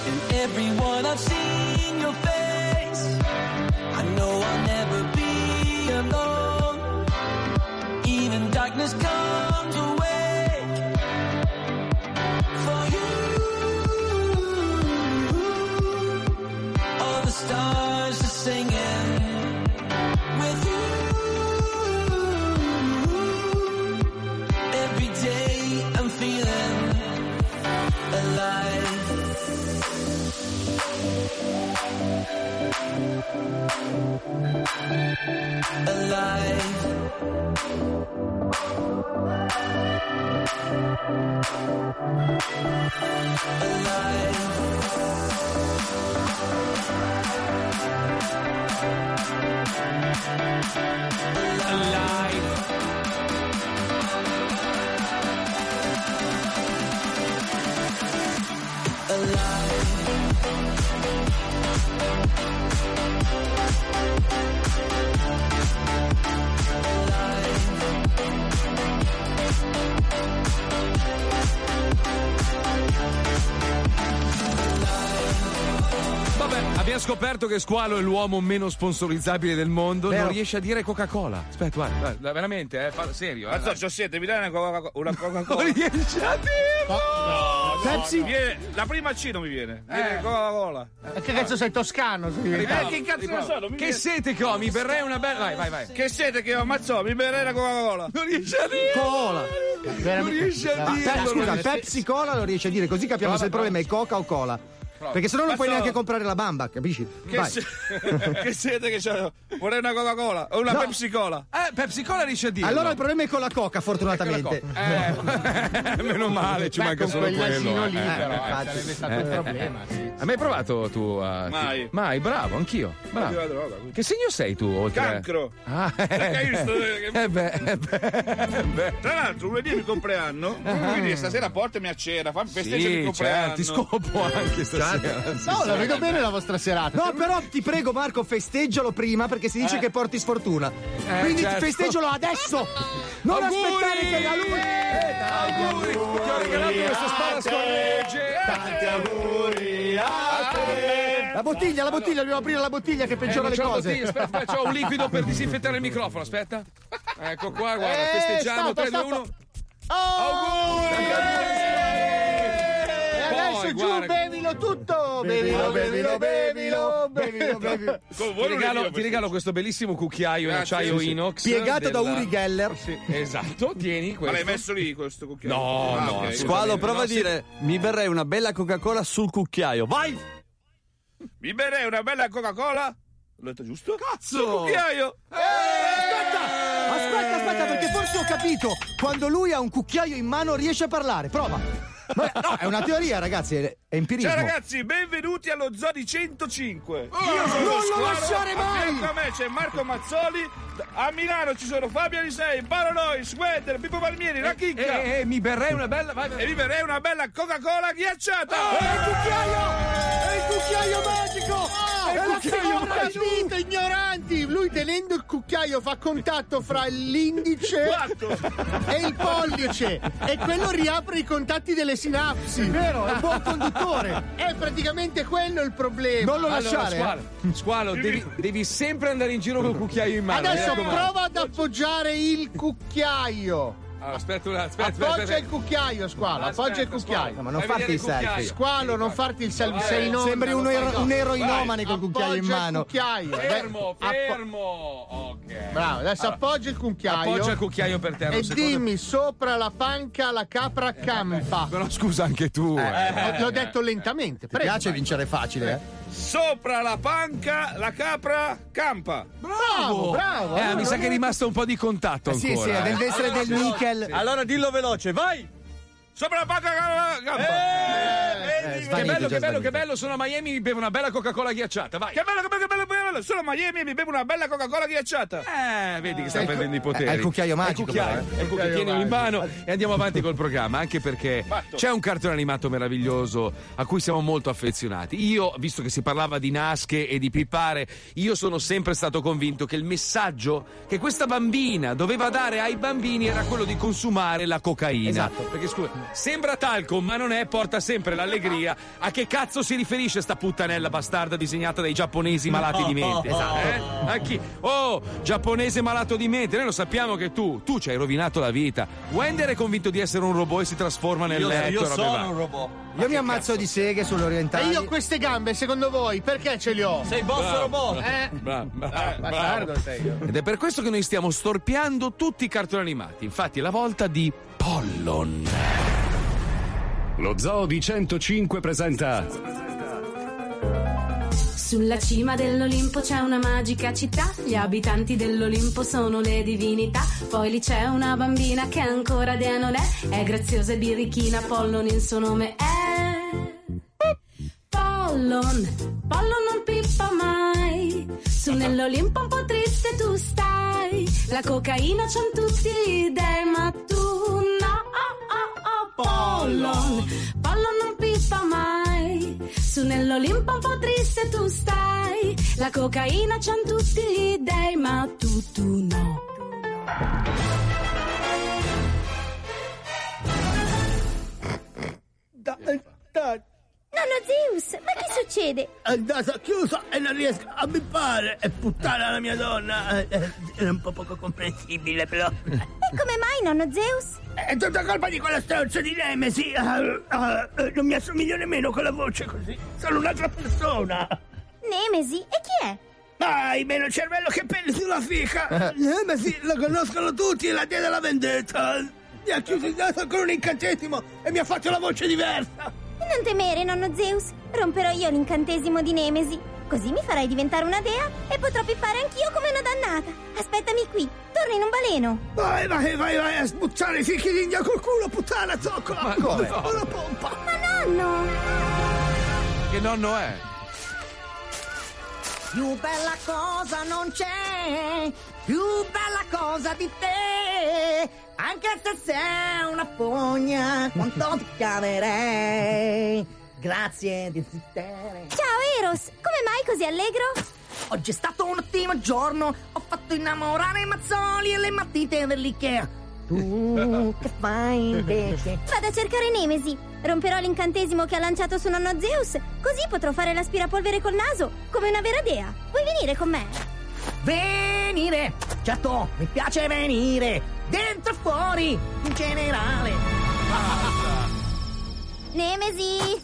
in every one I've seen your face. I know I'll never be alone. Even darkness comes awake. For you, all the stars are singing with you. Abbiamo scoperto che Squalo è l'uomo meno sponsorizzabile del mondo. Però... non riesce a dire Coca-Cola. Aspetta, guarda, veramente, serio. Ma so, siete, mi dai una Coca-Cola. Non riesce a dirlo. No, Pepsi. No. Viene, la prima C non mi viene. Viene Coca-Cola. Che cazzo sei toscano? Che cazzo ne so? Che viene... sete che ho? Mi berrei una bella. Vai. Che sete che ho? Ammazzò, mi berrei una Coca-Cola. Non riesce a dire. Coca-Cola. Non riesce a dire. Scusa, Pepsi-Cola lo riesce a dire, così capiamo se il problema è Coca o Cola. Perché se no non puoi neanche comprare la bamba, capisci? Che siete che c'è? Vorrei una Coca-Cola o una Pepsi-Cola. Pepsi-Cola riesce a dirlo. Allora il problema è con la Coca, fortunatamente. Meno male, ci manca solo quello. Lì, però, sarebbe stato il problema. Sì. A me hai provato tu? Mai, bravo, anch'io. Bravo. Che segno sei tu? Oltre? Cancro. Tra l'altro, lunedì è il compleanno, quindi stasera portami a cena, fammi festeggiare il compleanno. Ti scopo anche stasera. No, la vedo bene la vostra serata. No, però ti prego Marco, festeggialo prima, perché si dice che porti sfortuna. Quindi certo, festeggialo adesso. Non auguri! Aspettare che la luce. Auguri! Ti ho regalato questo sparascorregge. Tanti auguri a te. La bottiglia, dobbiamo aprire la bottiglia che peggiora le cose. Aspetta, c'ho un liquido per disinfettare il microfono, aspetta. Ecco qua, guarda, festeggiamo 3-2-1. Auguri! Adesso giù, bevilo tutto! Bevilo. Ti regalo questo bellissimo cucchiaio in acciaio inox. Piegato da Uri Geller. Sì, esatto, tieni questo. Ma l'hai messo lì questo cucchiaio? No. Okay. Squalo, prova a dire: mi berrei una bella Coca-Cola sul cucchiaio. Vai! Mi berrei una bella Coca-Cola? L'ho detto giusto? Cazzo! Sul cucchiaio! Aspetta, perché forse ho capito. Quando lui ha un cucchiaio in mano riesce a parlare. Prova! Ma no, è una teoria, ragazzi, è empirismo. Ciao ragazzi, benvenuti allo Zoo di 105. Oh, io sono non Squalo, lo lasciare mai. Fianco a me c'è Marco Mazzoli. A Milano ci sono Fabio Alisei, Barolois, Wender, Pippo Palmieri, la Chicca. E mi berrei una bella Coca-Cola ghiacciata. Oh, è il cucchiaio! È il cucchiaio magico! Oh, è la seconda vita, ignoranti! Lui tenendo il cucchiaio fa contatto fra l'indice e il pollice e quello riapre i contatti delle sinapsi. È vero, è un buon conduttore. È praticamente quello il problema. Non lo lasciare. Allora, Squalo, devi sempre andare in giro con il cucchiaio in mano. Adesso prova ad appoggiare il cucchiaio. Allora, aspetta. Il cucchiaio, Squalo. Appoggia il cucchiaio. No, ma non farti il selfie. Squalo, non farti il selfie. Sei in onda. Sembri un eroinomane con il cucchiaio in mano. Appoggia il cucchiaio. Fermo. Ok. Bravo, adesso allora, appoggia il cucchiaio. Appoggia il cucchiaio per terra. E dimmi, sopra la panca la capra campa. Però scusa anche tu. L'ho detto lentamente. Prego, ti piace vincere facile, eh? Sopra la panca la capra campa. Bravo. Mi sa che è rimasto un po' di contatto ancora. Sì, deve essere del nickel. Sì. Allora dillo veloce, vai! Sopra la panca campa. Che bello, sono a Miami, mi bevo una bella Coca-Cola ghiacciata, vai! Che bello, sono a Miami e mi bevo una bella Coca-Cola ghiacciata. Vedi che stai prendendo i poteri. È il cucchiaio magico. Tienilo in mano e andiamo avanti col programma, anche perché c'è un cartone animato meraviglioso a cui siamo molto affezionati. Io, visto che si parlava di nasche e di pipare, io sono sempre stato convinto che il messaggio che questa bambina doveva dare ai bambini era quello di consumare la cocaina. Esatto. Perché scusa, sembra talco, ma non è, porta sempre l'allegria. A che cazzo si riferisce sta puttanella bastarda disegnata dai giapponesi malati di mente? Esatto. A chi? Oh, giapponese malato di mente, noi lo sappiamo che tu ci hai rovinato la vita. Wender è convinto di essere un robot e si trasforma nel letto. Io sono un robot. Io mi ammazzo di seghe sull'orientale. E io queste gambe, secondo voi, perché ce le ho? Sei boss robot, bastardo sei io. Ed è per questo che noi stiamo storpiando tutti i cartoni animati. Infatti è la volta di Pollon. Lo Zoo di 105 presenta. Sulla cima dell'Olimpo c'è una magica città. Gli abitanti dell'Olimpo sono le divinità. Poi lì c'è una bambina che ancora dea non è. È graziosa e birichina, Pollon il suo nome è. Pollon non pippa mai. Su nell'Olimpo un po' triste tu stai. La cocaina c'han tutti gli dei, ma tu no. Pollon non pippa mai. Su nell'Olimpo un po' triste tu stai. La cocaina c'han tutti gli dei, ma tu no. Nonno Zeus, ma che succede? È andata chiusa e non riesco a bippare. E puttana la mia donna. È un po' poco comprensibile, però. E come mai, nonno Zeus? È tutta colpa di quella stronza di Nemesi. Non mi assomiglio nemmeno con la voce così. Sono un'altra persona. Nemesi? E chi è? Hai meno cervello che pelle sulla fica. Nemesi lo conoscono tutti, è la dea della vendetta. Mi ha chiuso il naso con un incantesimo e mi ha fatto la voce diversa. Non temere, nonno Zeus, romperò io l'incantesimo di Nemesi. Così mi farai diventare una dea e potrò pippare anch'io come una dannata. Aspettami qui, torno in un baleno. Vai a sbucciare i fichi d'India col culo, puttana, zoccola. Ma come? Una pompa. Ma nonno! Che nonno è? Più bella cosa non c'è, più bella cosa di te. Anche se sei una fogna, quanto ti chiamerei. Grazie di esistere. Ciao Eros, come mai così allegro? Oggi è stato un ottimo giorno. Ho fatto innamorare i mazzoli e le matite dell'Ikea. Tu che fai invece? Vado a cercare Nemesi. Romperò l'incantesimo che ha lanciato su nonno Zeus. Così potrò fare l'aspirapolvere col naso, come una vera dea. Vuoi venire con me? Venire, certo, mi piace venire, dentro e fuori, in generale. Nemesi.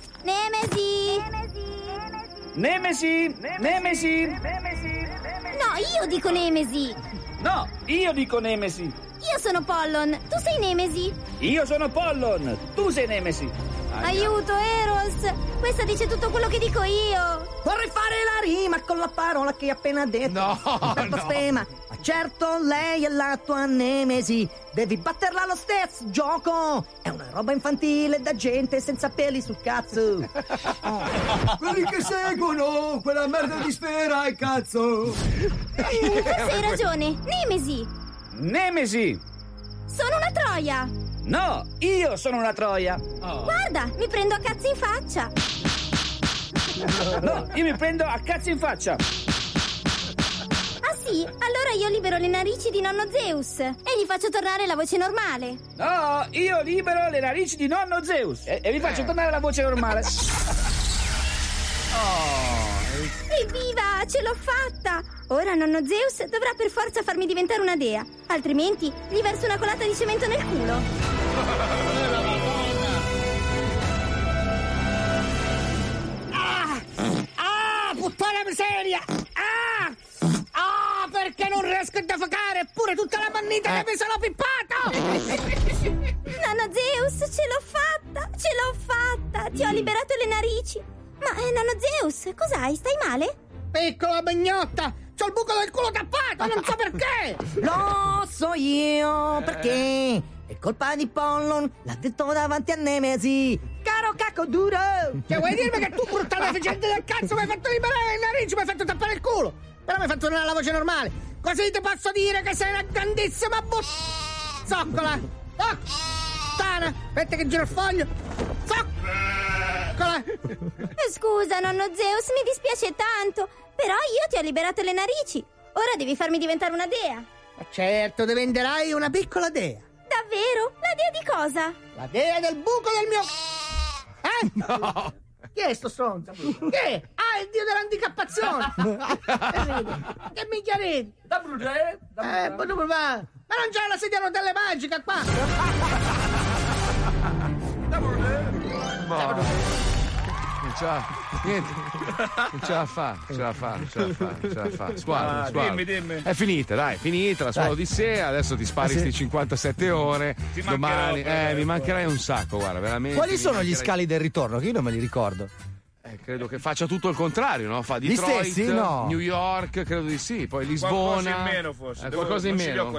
No, io dico Nemesi. No, io dico Nemesi. Io sono Pollon, tu sei Nemesi. Io sono Pollon, tu sei Nemesi. Aiuto, Eros! Questa dice tutto quello che dico io! Vorrei fare la rima con la parola che hai appena detto! No! Certo, lei è la tua nemesi, devi batterla lo stesso, gioco! È una roba infantile da gente senza peli sul cazzo! Oh. Quelli che seguono quella merda di sfera e cazzo! Forse hai ragione, nemesi! Nemesi! Sono una troia! No, io sono una troia! Oh. Guarda, mi prendo a cazzo in faccia! No, io mi prendo a cazzo in faccia! Sì, allora io libero le narici di nonno Zeus e gli faccio tornare la voce normale. No, io libero le narici di nonno Zeus e gli faccio tornare la voce normale. Oh. Evviva, ce l'ho fatta! Ora nonno Zeus dovrà per forza farmi diventare una dea, altrimenti gli verso una colata di cemento nel culo. Ah, puttana miseria! Perché non riesco a defocare eppure tutta la mannita che mi sono pippato! Nonno Zeus, ce l'ho fatta! Ce l'ho fatta! Ti ho liberato le narici! Ma, nonno Zeus, cos'hai? Stai male? Piccola bagnotta! C'ho il buco del culo tappato! Non so perché! Lo so io! Perché? È colpa di Pollon! L'ha detto davanti a Nemesi! Caro cacco duro! Cioè, vuoi dirmi che tu, brutta deficiente del cazzo, mi hai fatto liberare le narici, mi hai fatto tappare il culo! Però mi hai fatto tornare la voce normale. Così ti posso dire che sei una grandissima zoccola. Oh, tana, aspetta che giro il foglio. Zoccola. Scusa, nonno Zeus, mi dispiace tanto. Però io ti ho liberato le narici. Ora devi farmi diventare una dea. Ma certo, diventerai una piccola dea. Davvero? La dea di cosa? La dea del buco del mio... No! Chi è sto stronzo? Che è? Ah, è il dio dell'handicappazione! Che minchia ridi? Da bruciare? Ma non c'è la sedia a rotelle magica qua! Da bruciare? Ma... Non ce la fa. Squalo. Dimmi. È finita, dai, la Squalo Odissea. Adesso ti spari sti 57 ore. Domani. Mi mancherai un sacco, guarda, veramente. Quali sono gli scali del ritorno? Che io non me li ricordo. Credo che faccia tutto il contrario, no? Fa Detroit, New York, credo di sì, poi Lisbona. Qualcosa in meno forse. Qualcosa in meno.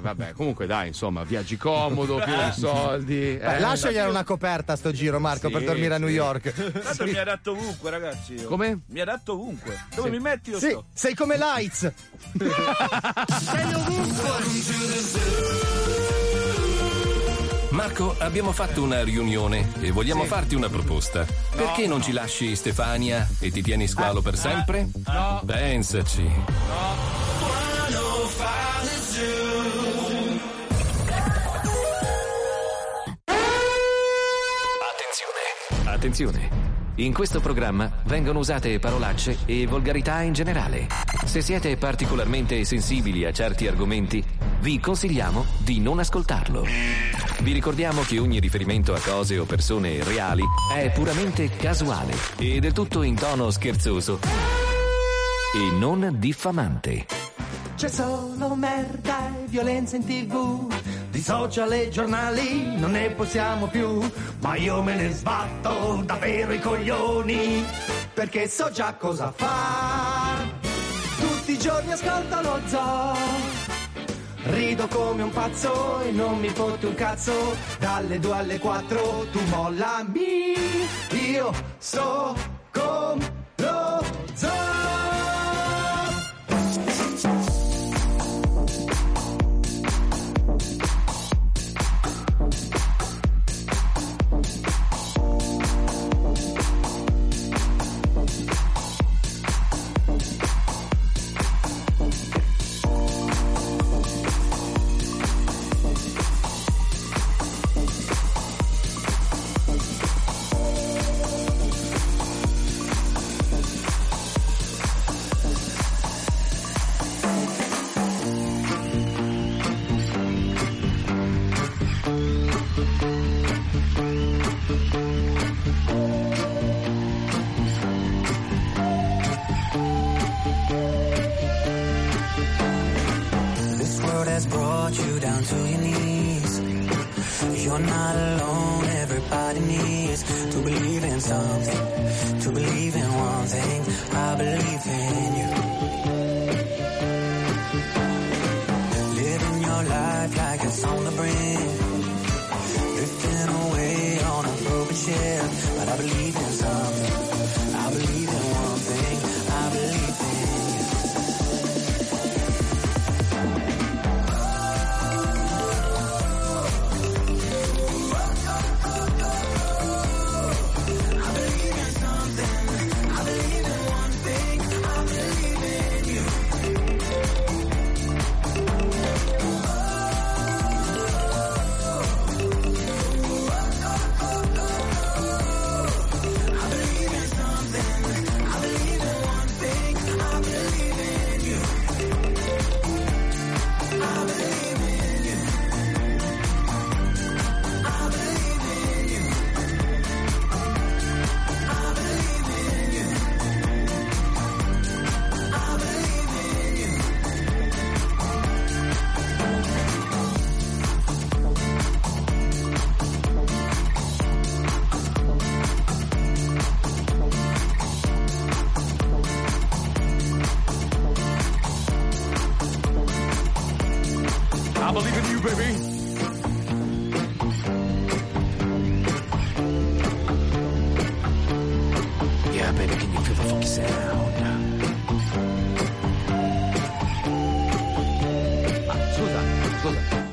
Vabbè, comunque dai, insomma, viaggi comodo, più soldi. Lasciagli una coperta a sto giro, Marco, per dormire a New York. Tanto mi ha dato ovunque, ragazzi. Io. Come? Mi ha dato ovunque. Dove mi metti io sto? Sei come Lights. Sei ovunque. Marco, abbiamo fatto una riunione e vogliamo farti una proposta. Perché non ci lasci Stefania e ti tieni Squalo per sempre? No. Pensaci. Attenzione. In questo programma vengono usate parolacce e volgarità in generale. Se siete particolarmente sensibili a certi argomenti, vi consigliamo di non ascoltarlo. Vi ricordiamo che ogni riferimento a cose o persone reali è puramente casuale e del tutto in tono scherzoso e non diffamante. C'è solo merda e violenza in TV, di social e giornali non ne possiamo più, ma io me ne sbatto davvero i coglioni, perché so già cosa far. Tutti i giorni ascolto lo zoo, rido come un pazzo e non mi fotti un cazzo. Dalle 2 alle 4 tu mollami, io sto con lo zoo. I believe in you. I believe in you, baby.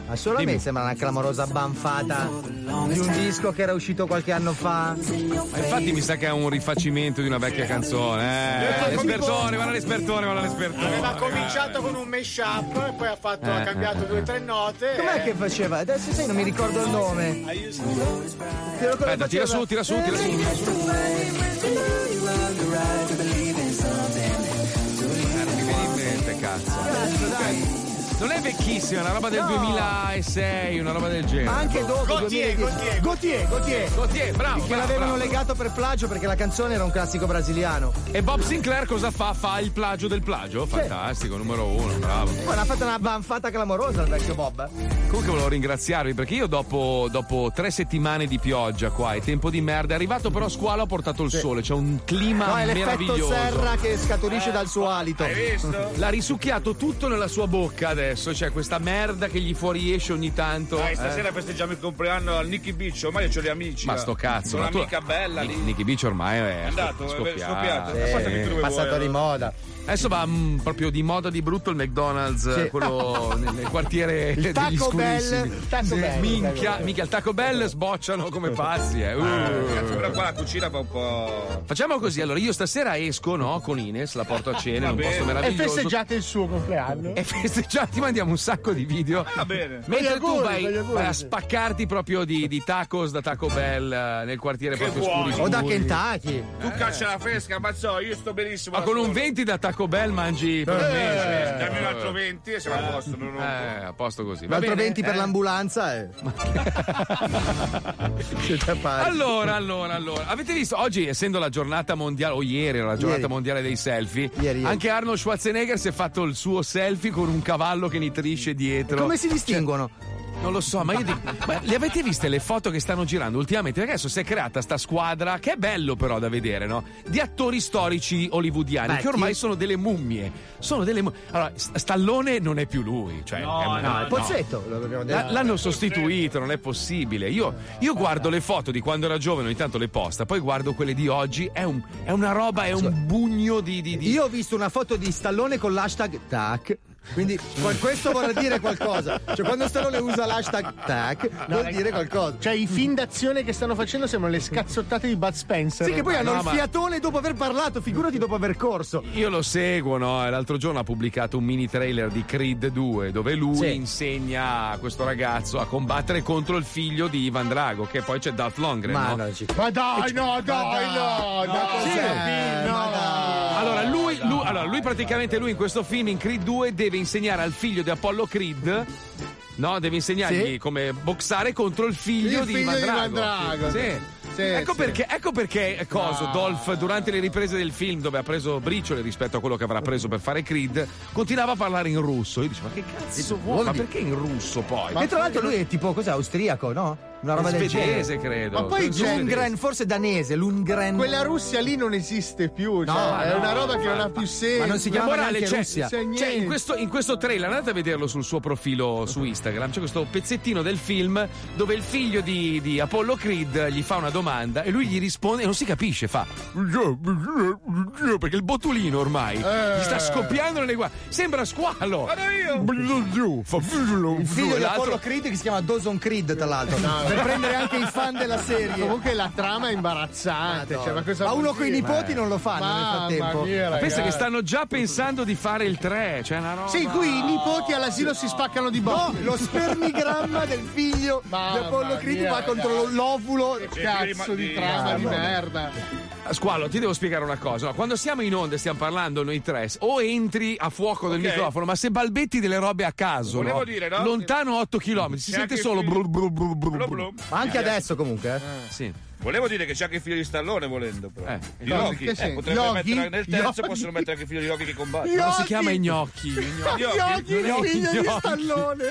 Ma solo a me sembra una clamorosa banfata di un disco che era uscito qualche anno fa. Ma infatti mi sa che è un rifacimento di una vecchia canzone. L'espertone, guarda l'espertone, guarda l'espertone. Aveva cominciato con un mashup e poi ha fatto, ha cambiato due o tre note. Com'è che faceva? Adesso sai, non mi ricordo il nome. Aspetta, tira su, tira su, tira su. Cazzo. Non è vecchissima, è una roba del 2006, una roba del genere. Anche dopo Gotye, bravo. Che l'avevano legato per plagio perché la canzone era un classico brasiliano. E Bob Sinclair cosa fa? Fa il plagio del plagio. Fantastico, sì. Numero 1, bravo. Poi ha fatto una banfata clamorosa il vecchio Bob. Comunque volevo ringraziarvi perché io dopo 3 settimane di pioggia qua e tempo di merda, è arrivato però Squalo, ha portato il sole, c'è un clima meraviglioso. È l'effetto serra che scaturisce dal suo alito. Hai visto? L'ha risucchiato tutto nella sua bocca adesso. Adesso c'è questa merda che gli fuoriesce ogni tanto. Dai, stasera festeggiamo il compleanno al Nikki Beach, ormai c'ho gli amici. Ma sto cazzo, ma tu... amica bella lì. Nikki Beach ormai è andato, scoppiato. È passato di moda. Adesso va proprio di moda di brutto il McDonald's, quello nel quartiere degli sculissimi. Taco Bell. Minchia, il Taco Bell sbocciano come pazzi. Cazzo, però qua la cucina va un po'. Facciamo così, allora io stasera esco, no, con Ines, la porto a cena in un posto meraviglioso. E festeggiate il suo compleanno. E festeggiate. Ti mandiamo un sacco di video. Va bene. Mentre tu vai a spaccarti proprio di tacos da Taco Bell nel quartiere che proprio scuro. O da Kentucky. Tu caccia la fresca, Mazzoli, io sto benissimo. Ma con un 20 da Taco Bell mangi per un mese. Dammi un altro 20 e siamo a posto. A posto così. Un altro 20 per l'ambulanza. Allora. Avete visto? Oggi, essendo la giornata mondiale, o ieri era la giornata mondiale dei selfie, anche Arnold Schwarzenegger si è fatto il suo selfie con un cavallo che nitrisce dietro. E come si distinguono? Non lo so, ma io dico, ma le avete viste le foto che stanno girando ultimamente? Perché adesso si è creata sta squadra, che è bello però da vedere, no? Di attori storici hollywoodiani che ormai sono delle mummie. Allora, Stallone non è più lui, cioè è Pozzetto. L'hanno sostituito, non è possibile. Io guardo le foto di quando era giovane, ogni tanto le posta, poi guardo quelle di oggi, è una roba, è un bugno di. Io ho visto una foto di Stallone con l'hashtag tac. Quindi questo vorrà dire qualcosa, cioè quando Stallone usa l'hashtag tac vuol dire qualcosa, cioè i film d'azione che stanno facendo sembrano le scazzottate di Bud Spencer, sì, che poi hanno il fiatone dopo aver parlato, figurati dopo aver corso. Io lo seguo, no? L'altro giorno ha pubblicato un mini trailer di Creed 2 dove lui insegna a questo ragazzo a combattere contro il figlio di Ivan Drago, che poi c'è Dolph Lundgren, allora lui praticamente in questo film, in Creed 2, deve insegnare al figlio di Apollo Creed, no? Deve insegnargli come boxare contro il figlio di Ivan Drago. Ecco perché Dolph, durante le riprese del film, dove ha preso briciole rispetto a quello che avrà preso per fare Creed, continuava a parlare in russo. Io dicevo, ma che cazzo vuoi? Ma perché in russo poi? E tra l'altro lui è tipo, cos'è, austriaco, no? Una roba svedese, credo. Ma poi Lundgren, forse danese, Lundgren. Quella Russia lì non esiste più, cioè è una roba che non ha più senso. Ma non si chiama neanche Russia. Cioè, in questo trailer, andate a vederlo sul suo profilo su Instagram, c'è questo pezzettino del film dove il figlio di Apollo Creed gli fa una domanda e lui gli risponde e non si capisce, fa perché il botulino ormai gli sta scoppiando nelle guai. Sembra Squalo. Il figlio di Apollo Creed, che si chiama Dawson Creed, tra l'altro. No. Per prendere anche i fan della serie. Comunque la trama è imbarazzante, ma uno coi nipoti non lo fanno nel frattempo. Mia, pensa che stanno già pensando di fare il 3, cioè una roba. Sì, in cui i nipoti all'asilo si spaccano di botte. No, lo spermigramma del figlio di Apollo Creed va contro l'ovulo. Cazzo di trama di merda. Squalo, ti devo spiegare una cosa, no? Quando siamo in onda, stiamo parlando noi tre, o entri a fuoco del microfono, ma se balbetti delle robe a caso, volevo dire, no? Lontano 8 km, si sente solo blub. Ma anche adesso comunque sì. Volevo dire che c'è anche il figlio di Stallone, volendo, però. Di Rocky. Potrebbe nel terzo possono mettere anche il figlio di Rocky che combatte. Non si chiama Gnocchi. Gnocchi, il figlio di Stallone.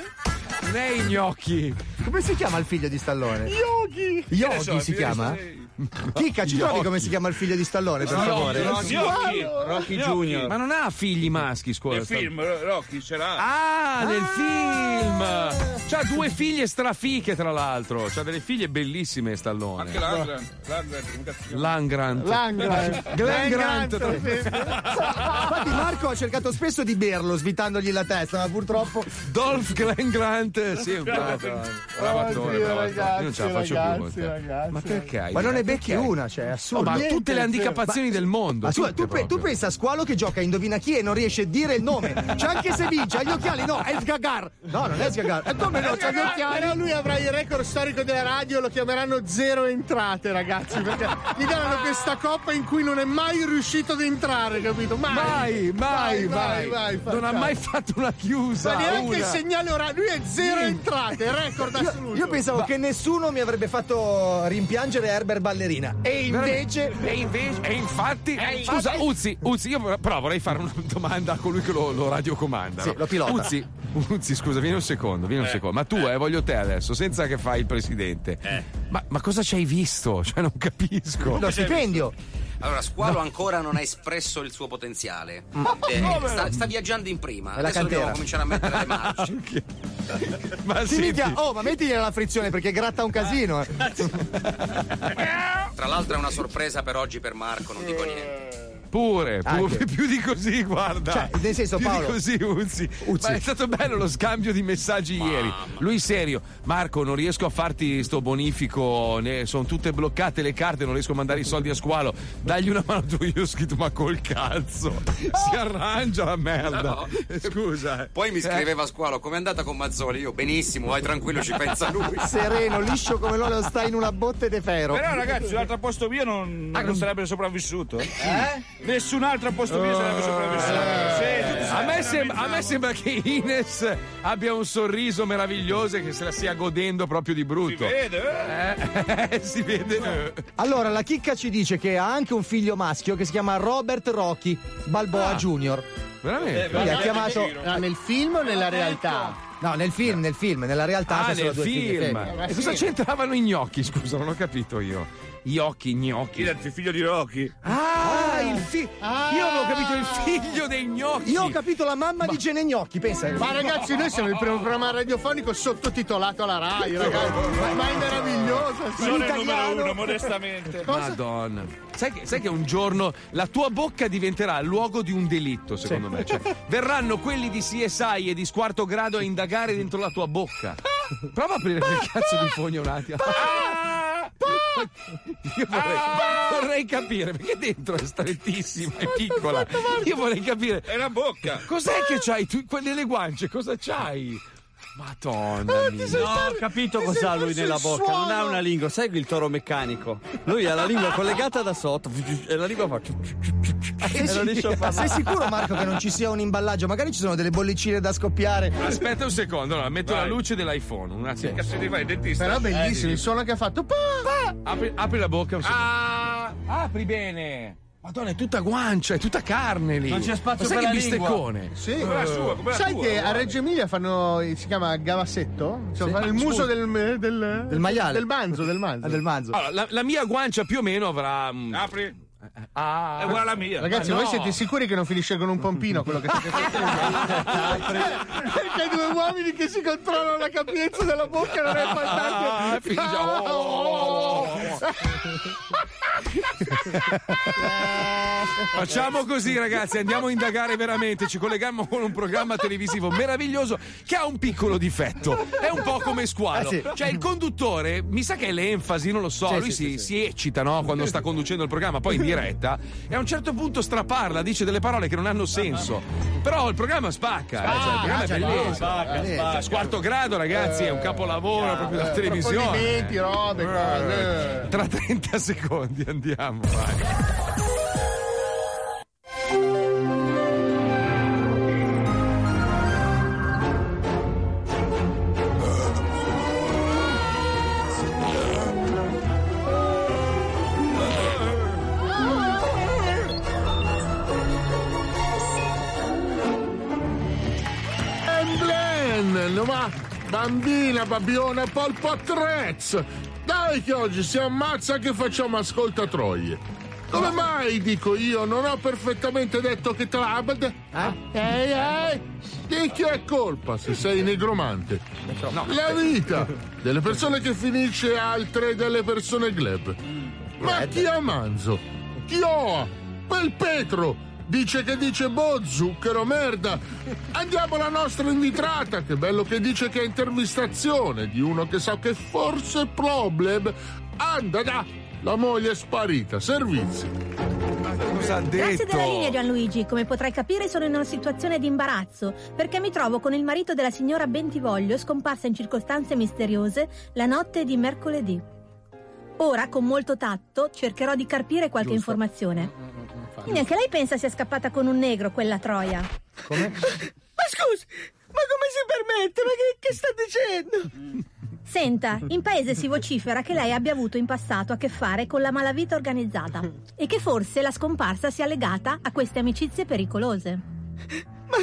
Non è Gnocchi. Come si chiama il figlio di Stallone? Yogi si chiama? Chica, ci trovi come si chiama il figlio di Stallone, per favore? Rocky Junior. Ma non ha figli maschi, scusa. Nel film Rocky ce l'ha. Ah, nel film! C'ha due figlie strafiche, tra l'altro. C'ha delle figlie bellissime, Stallone. Anche Lundgren. Infatti Marco ha cercato spesso di berlo, svitandogli la testa, ma purtroppo... Dolph Lundgren, sì, un bravo attore, bravo attore. Io non ce la faccio più. Ma perché hai? Ma non ne becchi una, cioè, assurdo. Ma tutte le handicapazioni del mondo. Tu pensa a Squalo che gioca a Indovina chi e non riesce a dire il nome. Cioè, anche se vince, ha gli occhiali, no, è Sgagar. No, non è Sgagar. E come no, c'ha gli occhiali. Però lui avrà il record storico della radio, lo chiameranno zero entrate, ragazzi, perché gli daranno questa coppa in cui non è mai riuscito ad entrare, capito? Mai. Non ha mai fatto una chiusa. Ma neanche il segnale orario, lui è zero entrate, record assoluto. Io pensavo che nessuno mi avrebbe fatto rimpiangere Herbert Ballerina. E infatti. Scusa, Uzzi, io però vorrei fare una domanda a colui che lo radiocomanda. Sì, no? Lo pilota. Uzzi, scusa, vieni un secondo. Ma tu, voglio te adesso, senza che fai il presidente. Ma cosa ci hai visto? Cioè, non capisco. Lo stipendio. Allora, Squalo ancora non ha espresso il suo potenziale. Sta viaggiando in prima. Adesso dobbiamo cominciare a mettere le marce. Okay. Ma minchia, ma mettigli la frizione perché gratta un casino. Tra l'altro è una sorpresa per oggi per Marco, non dico niente. Pure più di così, guarda. Cioè, nel senso, più Paolo. Di così, Uzzi. Ma è stato bello lo scambio di messaggi ieri. Lui serio. Marco, non riesco a farti sto bonifico, sono tutte bloccate le carte, non riesco a mandare i soldi a Squalo. Dagli una mano tu. Io ho scritto, ma col cazzo. Si arrangia la merda. No. Scusa. Poi mi scriveva Squalo, com'è andata con Mazzoli? Io benissimo, vai tranquillo, ci pensa lui. Sereno, liscio come l'olio, sta in una botte di ferro. Però ragazzi, l'altro posto mio non sarebbe sopravvissuto. Nessun altro posto mio sarebbe sopravvissuto. A me sembra che Ines abbia un sorriso meraviglioso e che se la stia godendo proprio di brutto. Si vede? Si vede. No. Allora, la chicca ci dice che ha anche un figlio maschio che si chiama Robert Rocky Balboa Junior. Veramente? Lui ha chiamato nel film o nella realtà? No, nel film, nella realtà sono due figli. E cosa c'entravano i gnocchi? Scusa, non ho capito io. Gnocchi. Il figlio di Rocky. Io avevo capito il figlio dei gnocchi. Io ho capito la mamma di Gene Gnocchi, pensa. Ma ragazzi, noi siamo il primo programma radiofonico sottotitolato alla Rai, ragazzi. Ma è meraviglioso. Sono il numero uno, modestamente. Madonna. Sai che un giorno la tua bocca diventerà il luogo di un delitto, secondo me. Cioè, verranno quelli di CSI e di Quarto Grado a indagare dentro la tua bocca. Prova a aprire quel cazzo di fogno un attimo. Io vorrei capire perché dentro è strettissima e piccola. Io vorrei capire. È la bocca. Cos'è che c'hai tu? Quelle le guance, cosa c'hai? Madonna mia. Ho capito cosa ha lui nella bocca. Suono. Non ha una lingua. Segui il toro meccanico. Lui ha la lingua collegata da sotto e la lingua fa. Sei sicuro, Marco, che non ci sia un imballaggio? Magari ci sono delle bollicine da scoppiare. Aspetta un secondo, allora metto la luce dell'iPhone. Un attimo. Cazzo di vai, dentista. Però bellissimo il suono che ha fatto. Apri la bocca. Apri bene. Madonna, è tutta guancia, è tutta carne lì. Non c'è spazio per la bisteccone. Sì. Sai che a Reggio Emilia fanno, si chiama gavassetto? Fanno il muso del maiale. Del manzo. Allora, la mia guancia più o meno avrà. Apri. È uguale alla mia. Ragazzi, voi siete sicuri che non finisce con un pompino quello che state facendo? Perché due uomini che si controllano la capienza della bocca non è fantastico. Facciamo così, ragazzi, andiamo a indagare veramente. Ci colleghiamo con un programma televisivo meraviglioso che ha un piccolo difetto. È un po' come Squalo. Cioè, il conduttore, mi sa che è l'enfasi, non lo so. Lui si eccita, no? Quando sta conducendo il programma, poi in diretta, e a un certo punto straparla, dice delle parole che non hanno senso. Però il programma spacca. Il programma è bellissimo. Spacca. Quarto Grado, ragazzi, è un capolavoro proprio da televisione. Robe, Tra 30 secondi andiamo, vai. Bambina, babbiona, polpo, trez! mai che oggi si ammazza che facciamo ascoltatroie? Come mai, dico io, non ho perfettamente detto che Trabad? Di chi è colpa se sei negromante? No. La vita delle persone che finisce altre delle persone gleb. Ma chi ha Manzo? Chi ho? Quel Petro! Dice che dice boh, zucchero, merda. Andiamo alla nostra invitrata, che bello che dice che è intervistazione di uno che sa che forse problem. Anda da! La moglie è sparita, servizi. Cosa ha detto? Grazie della linea, Gianluigi. Come potrai capire, sono in una situazione di imbarazzo perché mi trovo con il marito della signora Bentivoglio, scomparsa in circostanze misteriose la notte di mercoledì. Ora, con molto tatto, cercherò di carpire qualche informazione. Quindi anche lei pensa sia scappata con un negro, quella troia. Come? Ma scusi, ma come si permette? Ma che sta dicendo? Senta, in paese si vocifera che lei abbia avuto in passato a che fare con la malavita organizzata e che forse la scomparsa sia legata a queste amicizie pericolose. Ma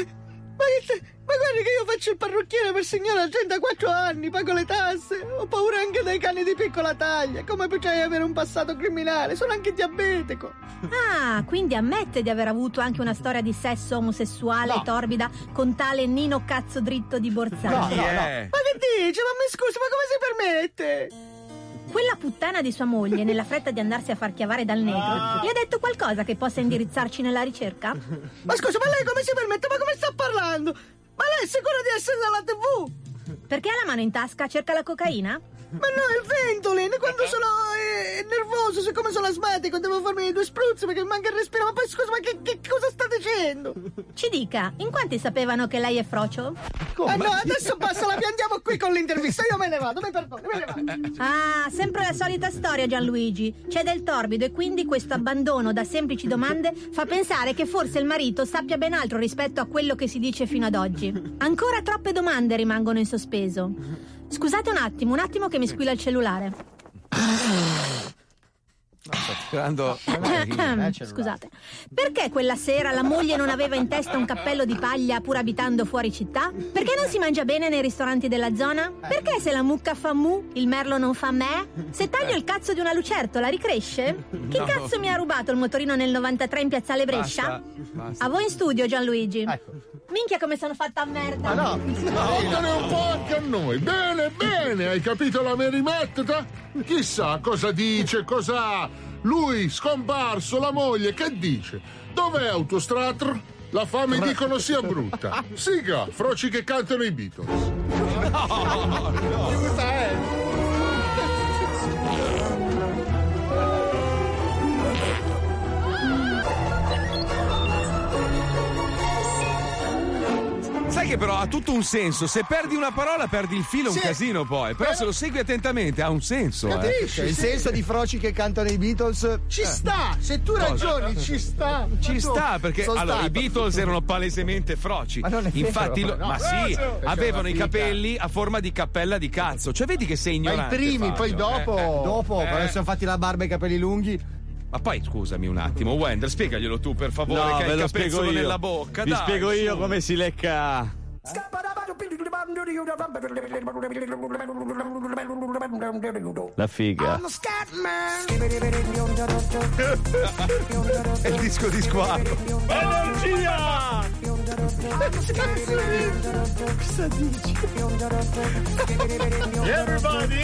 guardi che io faccio il parrucchiere per signora da 34 anni, pago le tasse, ho paura anche dai cani di piccola taglia, come potrei avere un passato criminale, sono anche diabetico. Ah, quindi ammette di aver avuto anche una storia di sesso omosessuale torbida con tale Nino Cazzo Dritto di Borsari. No. Ma che dice? Ma mi scusi, ma come si permette? Quella puttana di sua moglie, nella fretta di andarsi a far chiavare dal negro, gli ha detto qualcosa che possa indirizzarci nella ricerca? Ma scusa, ma lei come si permette? Ma come sta parlando? Ma lei è sicura di essere dalla TV? Perché ha la mano in tasca? Cerca la cocaina? Ma no, il Ventolin! Quando sono nervoso, siccome sono asmatico, devo farmi 2 spruzzi perché mi manca il respiro. Ma poi scusa, ma che cosa sta dicendo? Ci dica, in quanti sapevano che lei è frocio? Come? No, adesso basta, la piantiamo qui con l'intervista. Io me ne vado, mi perdoni, me ne vado. Ah, sempre la solita storia, Gianluigi. C'è del torbido e quindi questo abbandono da semplici domande fa pensare che forse il marito sappia ben altro rispetto a quello che si dice fino ad oggi. Ancora troppe domande rimangono in sospeso. Scusate un attimo che mi squilla il cellulare. Scusate. Perché quella sera la moglie non aveva in testa un cappello di paglia pur abitando fuori città? Perché non si mangia bene nei ristoranti della zona? Perché se la mucca fa mu, il merlo non fa me? Se taglio il cazzo di una lucertola, ricresce? Chi cazzo mi ha rubato il motorino nel 93 in Piazzale Brescia? Basta. A voi in studio, Gianluigi. Ecco. Minchia come sono fatta a merda. Ma no, un po' anche a noi. Bene, hai capito la merimettita? Chissà cosa dice, cosa ha. Lui scomparso, la moglie, che dice? Dov'è Autostratr? La fame dicono sia brutta. Siga, froci che cantano i Beatles. No. Sai che però ha tutto un senso, se perdi una parola perdi il filo, sì, un casino poi, però se lo segui attentamente ha un senso. Capisci? Il senso di froci che cantano i Beatles ci sta, se tu ragioni ci sta. Ci sta perché allora i Beatles erano palesemente froci, ma non è vero, infatti avevano i capelli a forma di cappella di cazzo, cioè vedi che sei ignorante. Ma i primi, Fabio. Poi dopo quando si sono fatti la barba e i capelli lunghi. Ma poi scusami un attimo, Wender, spiegaglielo tu per favore, che hai il capezzolo nella bocca. Vi spiego io come si lecca. La figa. È il disco di Squalo. Energia! Cosa dici? Everybody!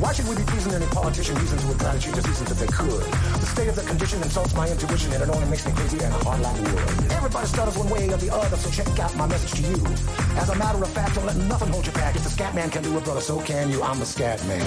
Why should we be pleasing any politician? Reasons would try to choose the reasons that they could. The state of the condition insults my intuition, and it only makes me crazy and hard like wood. Everybody stutters one way or the other, so check out my message to you. As a matter of fact, don't let nothing hold you back. If the scat man can do it, brother, so can you. I'm the scat man.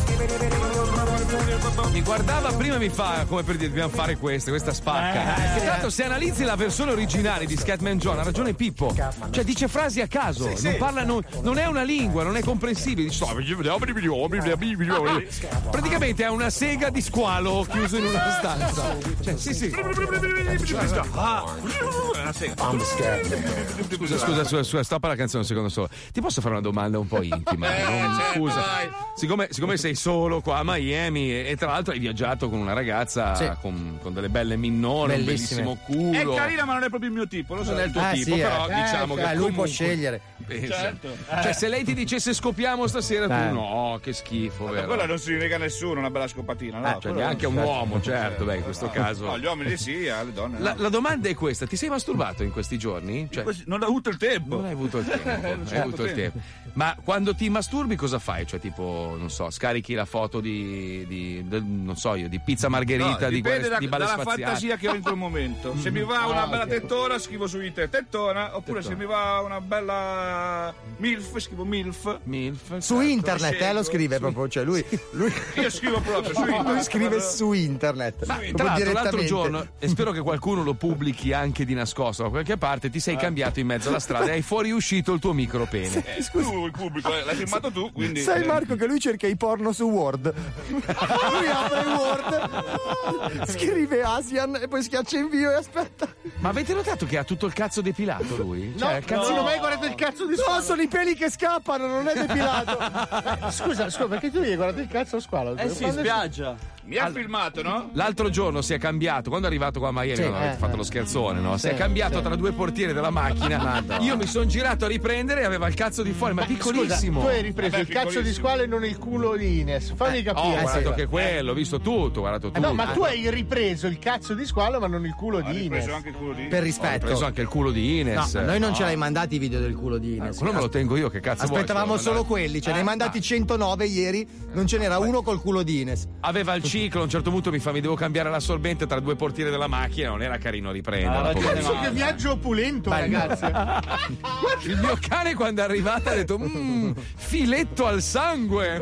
Mi guardava prima e mi fa come per dire dobbiamo fare questa spacca. Che tanto se analizzi la versione originale di Scatman John ha ragione Pippo, cioè dice frasi a caso, sì, non parla, non è una lingua, non è comprensibile, dice, praticamente è una sega di squalo chiuso in una stanza, cioè sì scusa stoppa la canzone un secondo solo, ti posso fare una domanda un po' intima? Scusa, siccome sei solo qua a Miami e tra l'altro hai viaggiato con una ragazza, sì, con delle belle minnone, un bellissimo culo. È carina ma non è proprio il mio tipo, lo so del tuo tipo, sì, però diciamo che lui comunque può scegliere. Certo. Cioè se lei ti dicesse scopiamo stasera tu no, che schifo, vero? Quella non si nega nessuno, una bella scopatina, no? Cioè neanche un uomo, certo, beh, in questo caso. No, gli uomini sì, alle donne no. La domanda è questa, ti sei masturbato in questi giorni? Cioè, non hai avuto il tempo. Non hai avuto il tempo, Ma quando ti masturbi cosa fai? Cioè tipo, non so, scarichi la foto di pizza margherita, no, dipende di balle spaziali, dalla fantasia che ho in quel momento. Se mi va una bella tettona scrivo su internet tettona, oppure se mi va una bella milf scrivo milf su internet, lo scrive proprio, cioè lui io scrivo proprio su internet, lui scrive su internet. Ma tra l'altro giorno, e spero che qualcuno lo pubblichi anche di nascosto da qualche parte, ti sei cambiato in mezzo alla strada e hai fuoriuscito il tuo micro pene. Scusa, tu il pubblico l'hai filmato tu, quindi sai Marco che lui cerca i porno su Word. Lui apre Word, scrive Asian e poi schiaccia invio e aspetta. Ma avete notato che ha tutto il cazzo depilato lui? Cioè, non ho mai guardato il cazzo di Squalo. No, sono i peli che scappano, non è depilato. Scusa, perché tu gli hai guardato il cazzo a Squalo? Sì, spiaggia. Mi ha filmato, no? L'altro giorno si è cambiato, quando è arrivato qua a Miami, avete fatto lo scherzone, no? Si è cambiato tra due portieri della macchina. Io mi sono girato a riprendere e aveva il cazzo di fuori, ma piccolissimo. Scusa, tu hai ripreso il cazzo di Squalo e non il culo di Ines. Fammi capire. Ho guardato che quello, ho visto tutto, ho guardato tutto. No, ma tu hai ripreso il cazzo di Squalo, ma non il culo di Ines. Anche il culo di Ines. Per rispetto. Ho preso anche il culo di Ines. No, noi non ce l'hai mandati i video del culo di Ines. Quello me lo tengo io, che cazzo vuoi? Aspettavamo solo quelli, ce ne hai mandati 109 ieri, non ce n'era uno col culo di Ines. Aveva il ciclo, a un certo punto mi devo cambiare l'assorbente tra due portiere della macchina, non era carino riprenderla. Penso che viaggio opulento, ragazzi. Il mio cane quando è arrivata ha detto filetto al sangue.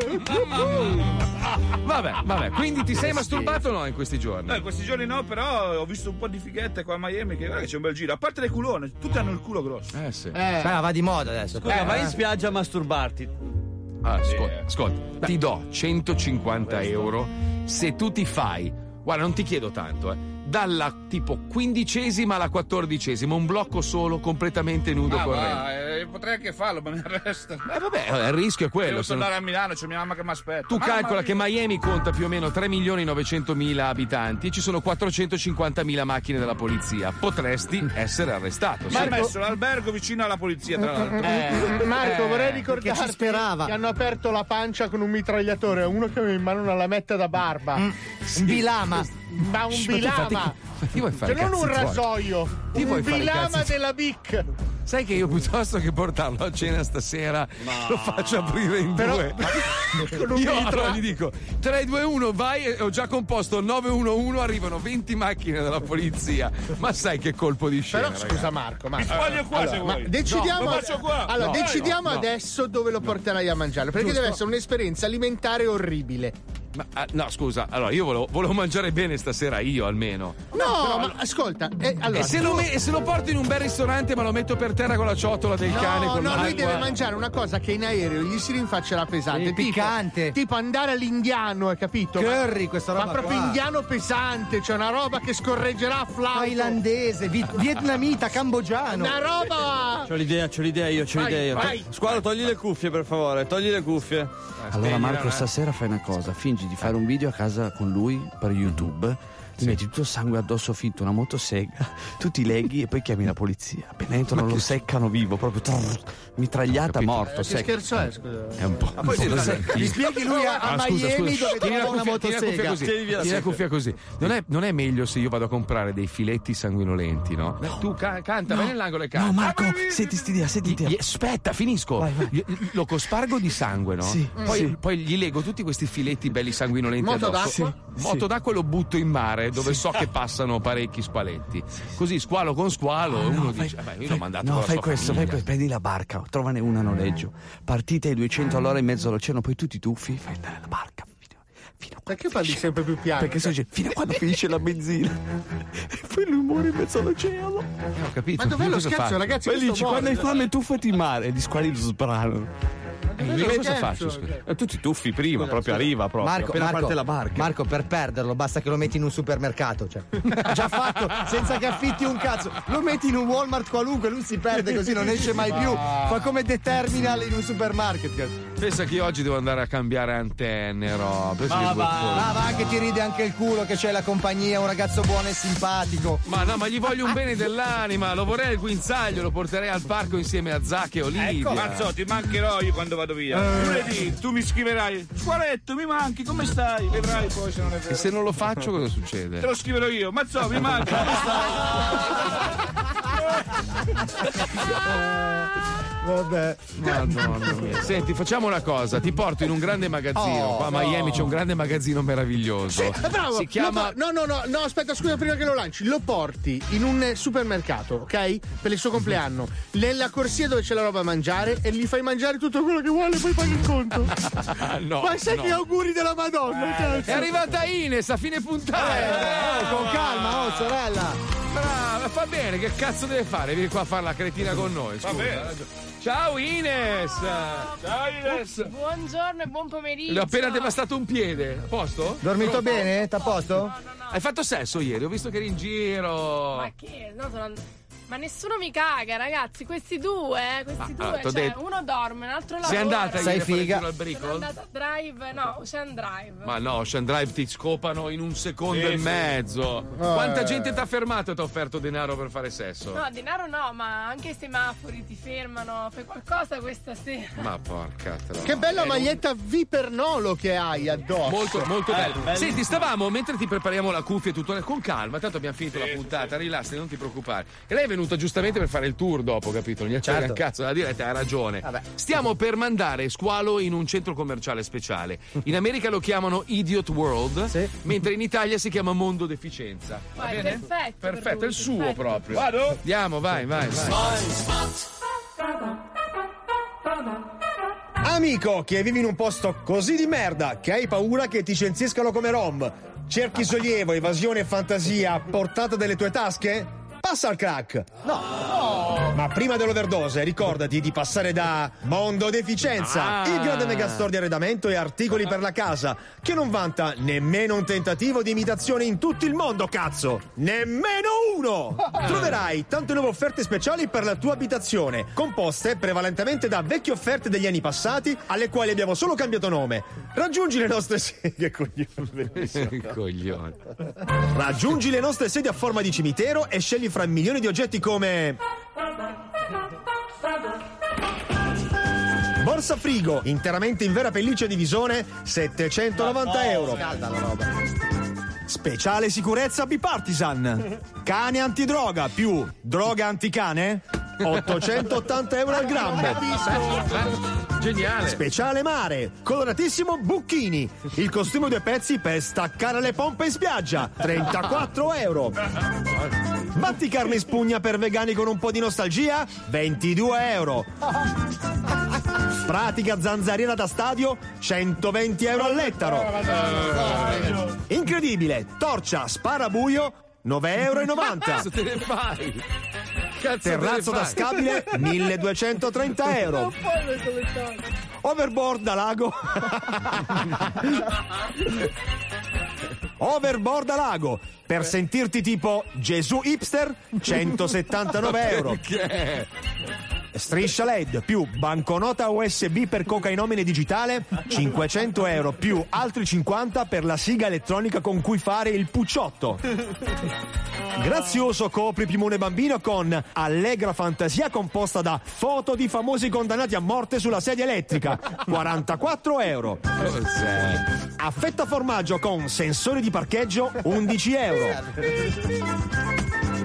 Vabbè, quindi ti sei masturbato o no in questi giorni? No, in questi giorni no, però ho visto un po' di fighette qua a Miami che guarda che c'è un bel giro, a parte le culone, tutti hanno il culo grosso. Sì. Va di moda adesso. Scusa, vai in spiaggia a masturbarti. Ascolta, ti do 150 euro se tu ti fai, guarda non ti chiedo tanto, dalla tipo 15ª alla 14ª, un blocco solo, completamente nudo correndo. Potrei anche farlo, ma mi arresta. Il rischio è quello. Devo tornare a Milano, c'è mia mamma che mi aspetta. Tu calcola che Miami conta più o meno 3.900.000 abitanti, ci sono 450.000 macchine della polizia. Potresti essere arrestato. Ma hai messo l'albergo vicino alla polizia, tra l'altro. Marco, vorrei ricordarti che hanno aperto la pancia con un mitragliatore, uno che aveva in mano una lametta da barba. Un bilama, cioè non un rasoio, un bilama della Bic. Sai che io piuttosto che portarlo a cena stasera lo faccio aprire in due. Io allora gli dico 3, 2, 1 vai, e ho già composto 911, arrivano 20 macchine della polizia. Ma sai che colpo di scena. Però scusa Marco, mi sbaglio qua se vuoi. Decidiamo adesso dove lo porterai a mangiare, perché deve essere un'esperienza alimentare orribile. No, scusa, allora io volevo mangiare bene stasera, io almeno. No, però, ascolta. Allora, se lo porto in un bel ristorante, ma lo metto per terra con la ciotola del cane. Con l'acqua. Lui deve mangiare una cosa che in aereo gli si rinfaccerà pesante. Tipo, piccante. Tipo andare all'indiano, hai capito? Curry, questa roba. Ma proprio indiano pesante, cioè una roba che scorreggerà a flauto. Thailandese, vietnamita, cambogiano. Una roba. C'ho l'idea io. Vai. Squalo, togli le cuffie, per favore, togli le cuffie. Allora, Marco, stasera fai una cosa, di fare un video a casa con lui per YouTube, ti metti tutto il sangue addosso finto, una motosega, tu ti leghi e poi chiami la polizia. Appena entrano lo seccano vivo, proprio mitragliata, morto. Che scherzo è? Scusa. È un po'. Poi mi spieghi lui a Miami dove trova una motosega. Tieni la cuffia così. Non è meglio se io vado a comprare dei filetti sanguinolenti, no? Tu canta, vai nell'angolo e canta. No, Marco, senti, aspetta, finisco. Vai. Lo cospargo di sangue, no? Sì. Poi gli leggo tutti questi filetti belli sanguinolenti addosso. Moto d'acqua lo butto in mare. locale dove so che passano parecchi spaletti. Così squalo con squalo, uno dice: io l'ho mandato con la sua fai questo, prendi la barca, trovane una a noleggio, partite ai 200 all'ora in mezzo all'oceano, poi tu ti tuffi, fai andare la barca. Perché parli sempre più piano? Perché so, fino a quando finisce la benzina e poi lui muore in mezzo all'oceano. Ho capito. Ma dov'è lo scherzo, ragazzi? Poi dici, quando hai fame tuffati in mare e gli squali lo sbrano. Cosa faccio? Tu ti tuffi prima, proprio arriva proprio. Marco, parte la barca. Marco, per perderlo basta che lo metti in un supermercato, cioè. Già fatto, senza che affitti un cazzo. Lo metti in un Walmart qualunque, lui si perde così, non esce mai più. Fa come The Terminal in un supermarket, cazzo. Pensa che io oggi devo andare a cambiare antenne, roba. Ma va che ti ride anche il culo che c'è la compagnia, un ragazzo buono e simpatico. Ma no, ma gli voglio un bene dell'anima, lo vorrei al guinzaglio, lo porterei al parco insieme a Zac e Olivia. Ecco, Mazzotti, mancherò io quando vado via. Lunedì tu mi scriverai: Squaletto, mi manchi, come stai? Vedrai poi se non è vero. E se non lo faccio cosa succede? Te lo scriverò io. Mazzotti, mi manchi, come stai? Vabbè. Madonna mia. Senti, facciamo una cosa, ti porto in un grande magazzino. Qua a Miami c'è un grande magazzino meraviglioso. Sì, bravo. Si chiama... No, aspetta, scusa, prima che lo lanci. Lo porti in un supermercato, ok? Per il suo compleanno. Nella corsia dove c'è la roba da mangiare e gli fai mangiare tutto quello che vuole e poi paghi il conto. Ma sai che auguri della Madonna. È arrivata Ines a fine puntata. Con calma, sorella. Brava, fa bene, che cazzo deve fare? Vieni qua a fare la cretina con noi. Scusa. Va bene. Ciao Ines! Ciao Ines! Buongiorno e buon pomeriggio! Le ho appena devastato un piede, a posto? Dormito bene? T'ha a posto? No. Hai fatto sesso ieri, ho visto che eri in giro! Ma che? No, sono andato. Ma nessuno mi caga, ragazzi, questi due, cioè detto. Uno dorme, l'altro lavora. Sei andata, sei figa. Sono andata a Drive, no, Ocean Drive. Ma no, Ocean Drive ti scopano in un secondo e mezzo. Quanta gente t'ha fermato e t'ha offerto denaro per fare sesso? No, denaro no, ma anche i semafori ti fermano, fai qualcosa questa sera. Ma porca troia. Che bella maglietta Vipernolo che hai addosso. Molto, molto bello. Senti, stavamo, mentre ti prepariamo la cuffia e tutto, con calma, tanto abbiamo finito la puntata, rilassati, non ti preoccupare. E lei è venuta giustamente per fare il tour dopo, capito? Non gli accende un cazzo la diretta, ha ragione. Vabbè. Stiamo per mandare Squalo in un centro commerciale speciale. In America lo chiamano Idiot World, mentre in Italia si chiama Mondo Deficienza. Vai, va bene? Perfetto, è il suo proprio. Vado? Andiamo, vai. Amico che vivi in un posto così di merda che hai paura che ti censiscano come rom, cerchi sollievo, evasione e fantasia a portata delle tue tasche? Passa al crack. No. Ma prima dell'overdose ricordati di passare da Mondo Deficienza, il grande megastore di arredamento e articoli per la casa, che non vanta nemmeno un tentativo di imitazione in tutto il mondo, cazzo. Nemmeno uno. Troverai tante nuove offerte speciali per la tua abitazione, composte prevalentemente da vecchie offerte degli anni passati alle quali abbiamo solo cambiato nome. Raggiungi le nostre sedie Raggiungi le nostre sedie a forma di cimitero e scegli fra milioni di oggetti come borsa frigo interamente in vera pelliccia di visone, 790 euro, calda la roba, speciale sicurezza bipartisan, cane antidroga più droga anticane, 880 euro al grammo. Geniale. Speciale mare, coloratissimo Bucchini, il costume a due pezzi per staccare le pompe in spiaggia, 34 euro. Batticarne in spugna per vegani con un po' di nostalgia, 22 euro. Pratica zanzariera da stadio, 120 euro all'ettaro. Incredibile, torcia sparabuio, 9,90 euro. Cazzo te ne fai? Terrazzo tascabile, 1230 euro. Overboard da lago. Overboard da lago per sentirti tipo Gesù hipster, 179 euro. Perché? Striscia LED più banconota USB per cocainomine digitale, 500 euro più altri 50 per la siga elettronica con cui fare il pucciotto. Grazioso copripimone bambino con allegra fantasia composta da foto di famosi condannati a morte sulla sedia elettrica, 44 euro. Affetta formaggio con sensori di parcheggio, 11 euro.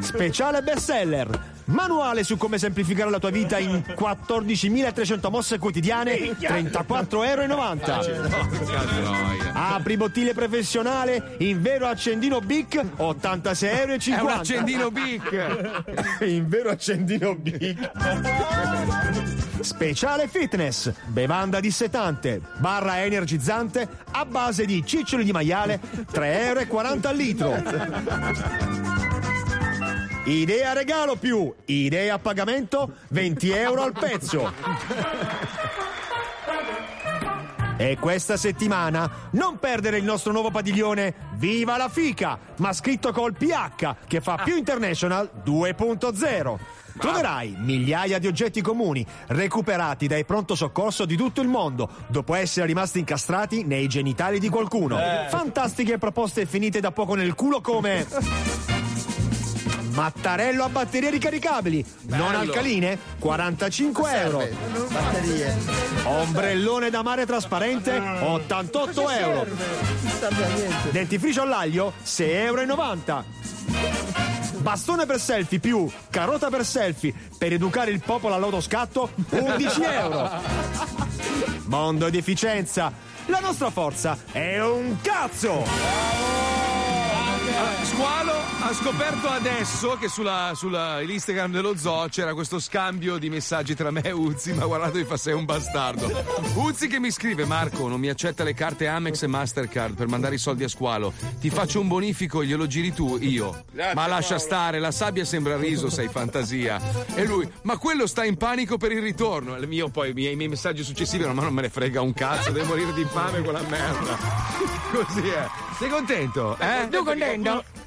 Speciale bestseller, Manuale su come semplificare la tua vita in 14.300 mosse quotidiane, €34,90. Apri bottiglie professionale in vero accendino Bic, €86,50. È un accendino Bic. In vero accendino Bic. Speciale fitness, bevanda dissetante, barra energizzante a base di ciccioli di maiale, €3,40 al litro. Idea regalo più idea a pagamento, €20 al pezzo. E questa settimana non perdere il nostro nuovo padiglione Viva la Fica, ma scritto col PH, che fa più International 2.0. Troverai migliaia di oggetti comuni recuperati dai pronto soccorso di tutto il mondo dopo essere rimasti incastrati nei genitali di qualcuno. Fantastiche proposte finite da poco nel culo come... mattarello a batterie ricaricabili, bello, non alcaline, €45. Batterie. Ombrellone da mare trasparente, €88. Dentifricio all'aglio, €6,90. Bastone per selfie più carota per selfie per educare il popolo all'autoscatto, €11. Mondo ed efficienza, la nostra forza è un cazzo! Squalo ha scoperto adesso che sulla Instagram dello zoo c'era questo scambio di messaggi tra me e Uzzi, ma guardate, mi fa sei un bastardo. Uzzi che mi scrive: Marco, non mi accetta le carte Amex e Mastercard per mandare i soldi a Squalo, ti faccio un bonifico e glielo giri tu io. Grazie, ma lascia stare, la sabbia sembra riso, sei fantasia. E lui: ma quello sta in panico per il ritorno. Il mio poi, i miei messaggi successivi erano: ma non me ne frega un cazzo, devo morire di fame quella merda. Così è. Sei contento? Eh? Tu contento?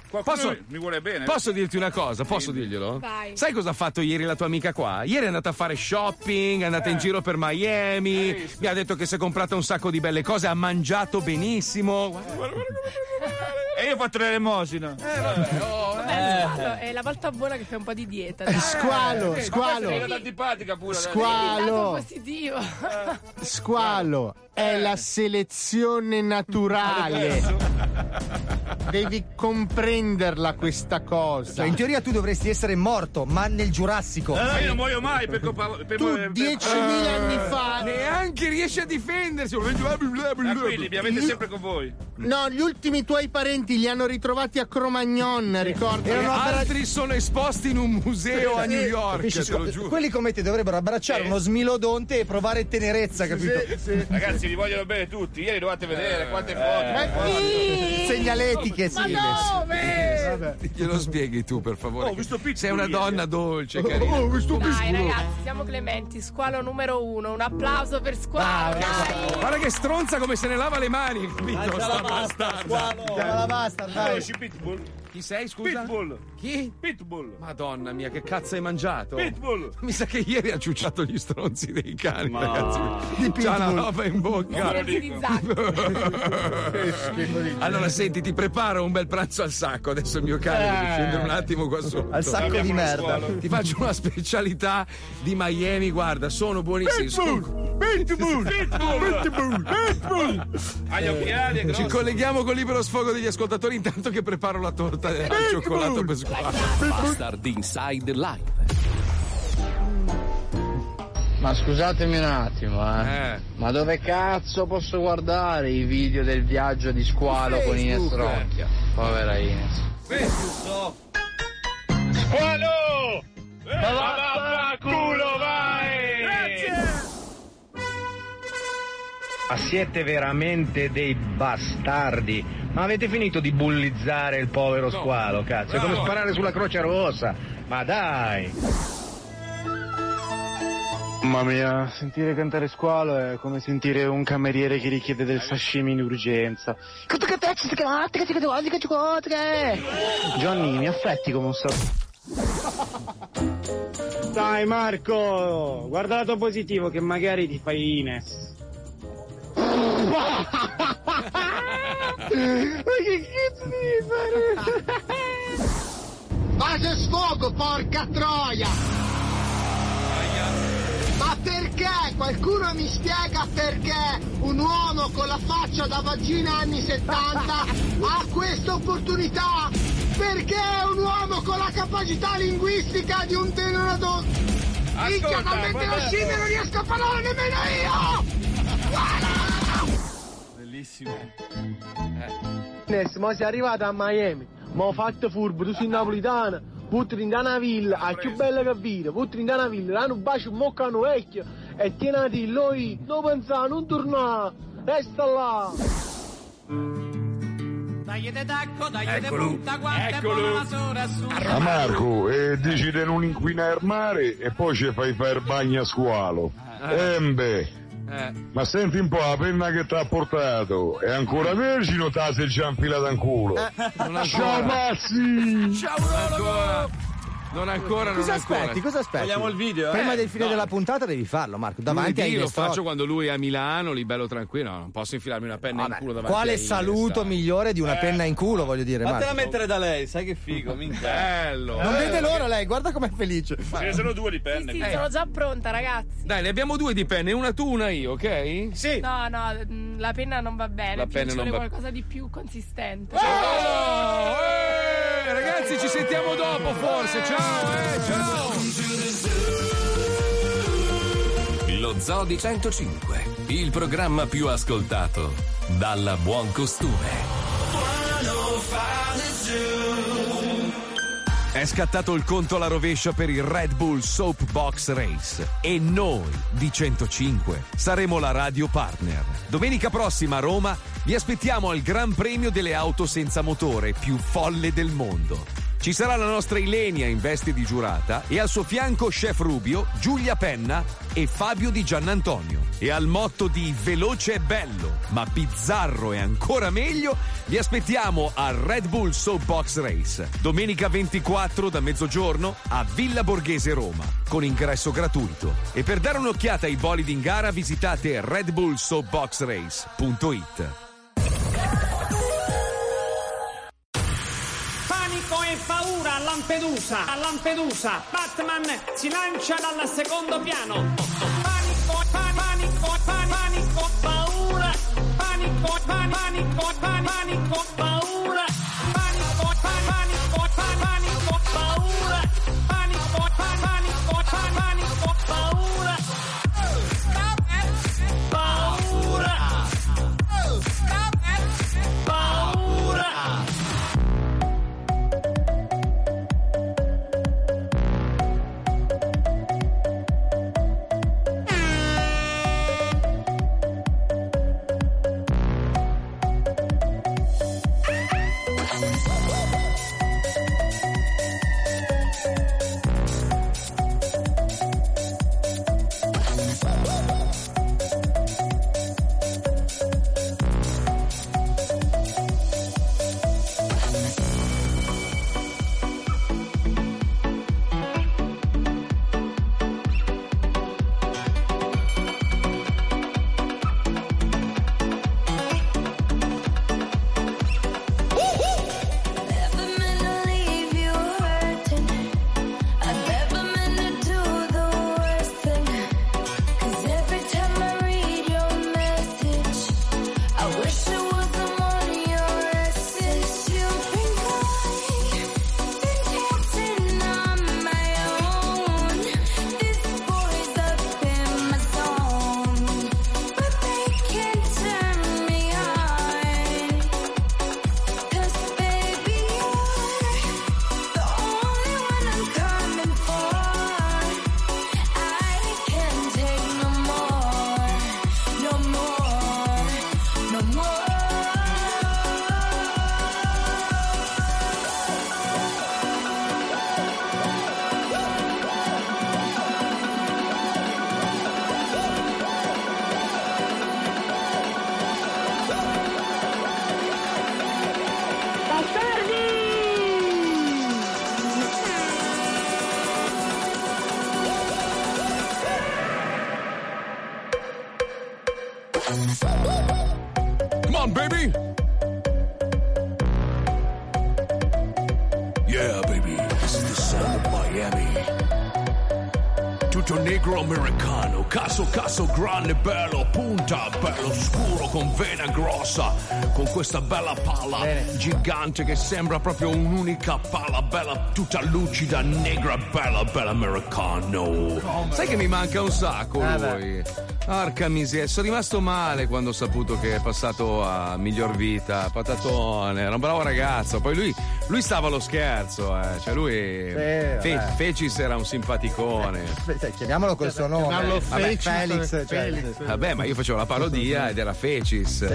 Posso, mi vuole bene. Posso dirti una cosa? Posso dirglielo? Vai. Sai cosa ha fatto ieri la tua amica qua? Ieri è andata a fare shopping, è andata in giro per Miami, mi ha detto che si è comprata un sacco di belle cose, ha mangiato benissimo. E io ho fatto l'elemosina. Vabbè, Squalo, è la volta buona che fai un po' di dieta. Squalo. È antipatica pure. Squalo. Squalo. È la selezione naturale. Devi comprenderla questa cosa. In teoria tu dovresti essere morto, ma nel Giurassico. Io non muoio mai per colpa. Tu 10.000 anni fa neanche riesci a difendersi. Tranquilli, mi avete sempre con voi. No, gli ultimi tuoi parenti li hanno ritrovati a Cro-Magnon, ricordi? Altri sono esposti in un museo a New York, te lo giuro. Quelli come te dovrebbero abbracciare uno smilodonte e provare tenerezza, capito? Sì. Ragazzi, vi vogliono bene tutti. Ieri dovete vedere quante foto. Segnaletiche, sì. Ma dove? Glielo spieghi tu, per favore. Sei una donna dolce, carina. Dai, ragazzi, siamo clementi. Squalo numero 1. Un applauso per Squalo. Guarda che stronza come se ne lava le mani. Capito? Sta bastarda. La basta, dai. Pitbull. Chi sei, scusa? Pitbull. Chi? Pitbull. Madonna mia, che cazzo hai mangiato? Pitbull. Mi sa che ieri ha ciucciato gli stronzi dei cani, ragazzi. C'ha una roba in bocca. Allora, senti, ti preparo un bel pranzo al sacco. Adesso il mio cane deve scendere un attimo qua sotto. Al sacco di merda. Ti faccio una specialità di Miami, guarda, sono buonissimi. Pitbull. Agli occhiali, grossi. Ci colleghiamo con Libero Sfogo degli ascoltatori intanto che preparo la torta al cioccolato per Squalo. Bastard Inside Live. Ma scusatemi un attimo, ma dove cazzo posso guardare i video del viaggio di Squalo con Ines Trocchia? Povera Ines. Squalo! Vaffanculo, vai! Grazie! Ma siete veramente dei bastardi. Ma avete finito di bullizzare il povero Squalo, cazzo? È come sparare sulla Croce Rossa. Ma dai! Mamma mia, sentire cantare Squalo è come sentire un cameriere che richiede del sashimi in urgenza. Johnny, mi affetti come un sacco. Dai Marco, guarda lato positivo che magari ti fai Ines. Ma che cazzo devi fare? Base sfogo, porca troia! Ma perché? Qualcuno mi spiega perché un uomo con la faccia da vagina anni 70 ha questa opportunità? Perché un uomo con la capacità linguistica di un tenuto. Minchia, talmente la scimmia non riesco a parlare nemmeno io! Guarda! Bellissimo. Ines, ma sei arrivata a Miami, ma ho fatto furbo, tu sei napolitana, buttati in una villa, è più bella che vita, buttati in una villa, danno un bacio, moccano vecchio, e tienati lui, non pensare, non tornare, resta là! Eccolo, eccolo. A Marco, dici di non inquinare il mare e poi ci fai fare il bagno a Squalo. Ma senti un po', la penna che ti ha portato è ancora vergine o t'ha se già infilata in culo? Ciao Mazzi! Ciao Marco! Non ancora, non cosa ancora. Aspetti, cosa aspetti? Vogliamo il video? Prima del fine della puntata devi farlo, Marco. Davanti a Io lo faccio quando lui è a Milano, lì bello tranquillo. No, non posso infilarmi una penna in culo davanti quale a Ines, saluto migliore di una penna in culo, voglio dire. Fatela mettere da lei, sai che figo, minchia. Bello. Non vede l'ora lei, guarda com'è felice. Ce ne sono due di penne. Sì, sono già pronta, ragazzi. Dai, ne abbiamo due di penne, una tu, una io, ok? Sì. No, no, la penna non va bene. La penna non va bene. Qualcosa di più consistente. Ragazzi, ci sentiamo dopo, forse. Ciao, ciao. Lo Zoo di 105, il programma più ascoltato dalla Buon Costume. È scattato il conto alla rovescia per il Red Bull Soapbox Race e noi di 105 saremo la radio partner. Domenica prossima a Roma vi aspettiamo al Gran Premio delle auto senza motore più folle del mondo. Ci sarà la nostra Ilenia in veste di giurata e al suo fianco Chef Rubio, Giulia Penna e Fabio Di Giannantonio. E al motto di veloce e bello, ma bizzarro e ancora meglio, vi aspettiamo al Red Bull Soapbox Race, domenica 24 da mezzogiorno a Villa Borghese Roma, con ingresso gratuito. E per dare un'occhiata ai bolidi in gara visitate redbullsoapboxrace.it. Panico e paura a Lampedusa, a Lampedusa. Batman si lancia dal secondo piano. Panico, paura, panico, panico, panico, paura, panico, panico, panico, paura, panico, panico, panico, paura, paura, paura. negro americano, caso grande bello, punta bello scuro con vena grossa, con questa bella palla gigante che sembra proprio un'unica palla, bella tutta lucida, negra, bella americano. Sai che mi manca un sacco lui? Arca miseria, sono rimasto male quando ho saputo che è passato a miglior vita, patatone, era un bravo ragazzo, poi lui stava allo scherzo, cioè lui Fecis era un simpaticone, chiamiamolo col suo nome, Felix. Vabbè, ma io facevo la parodia ed era Fecis.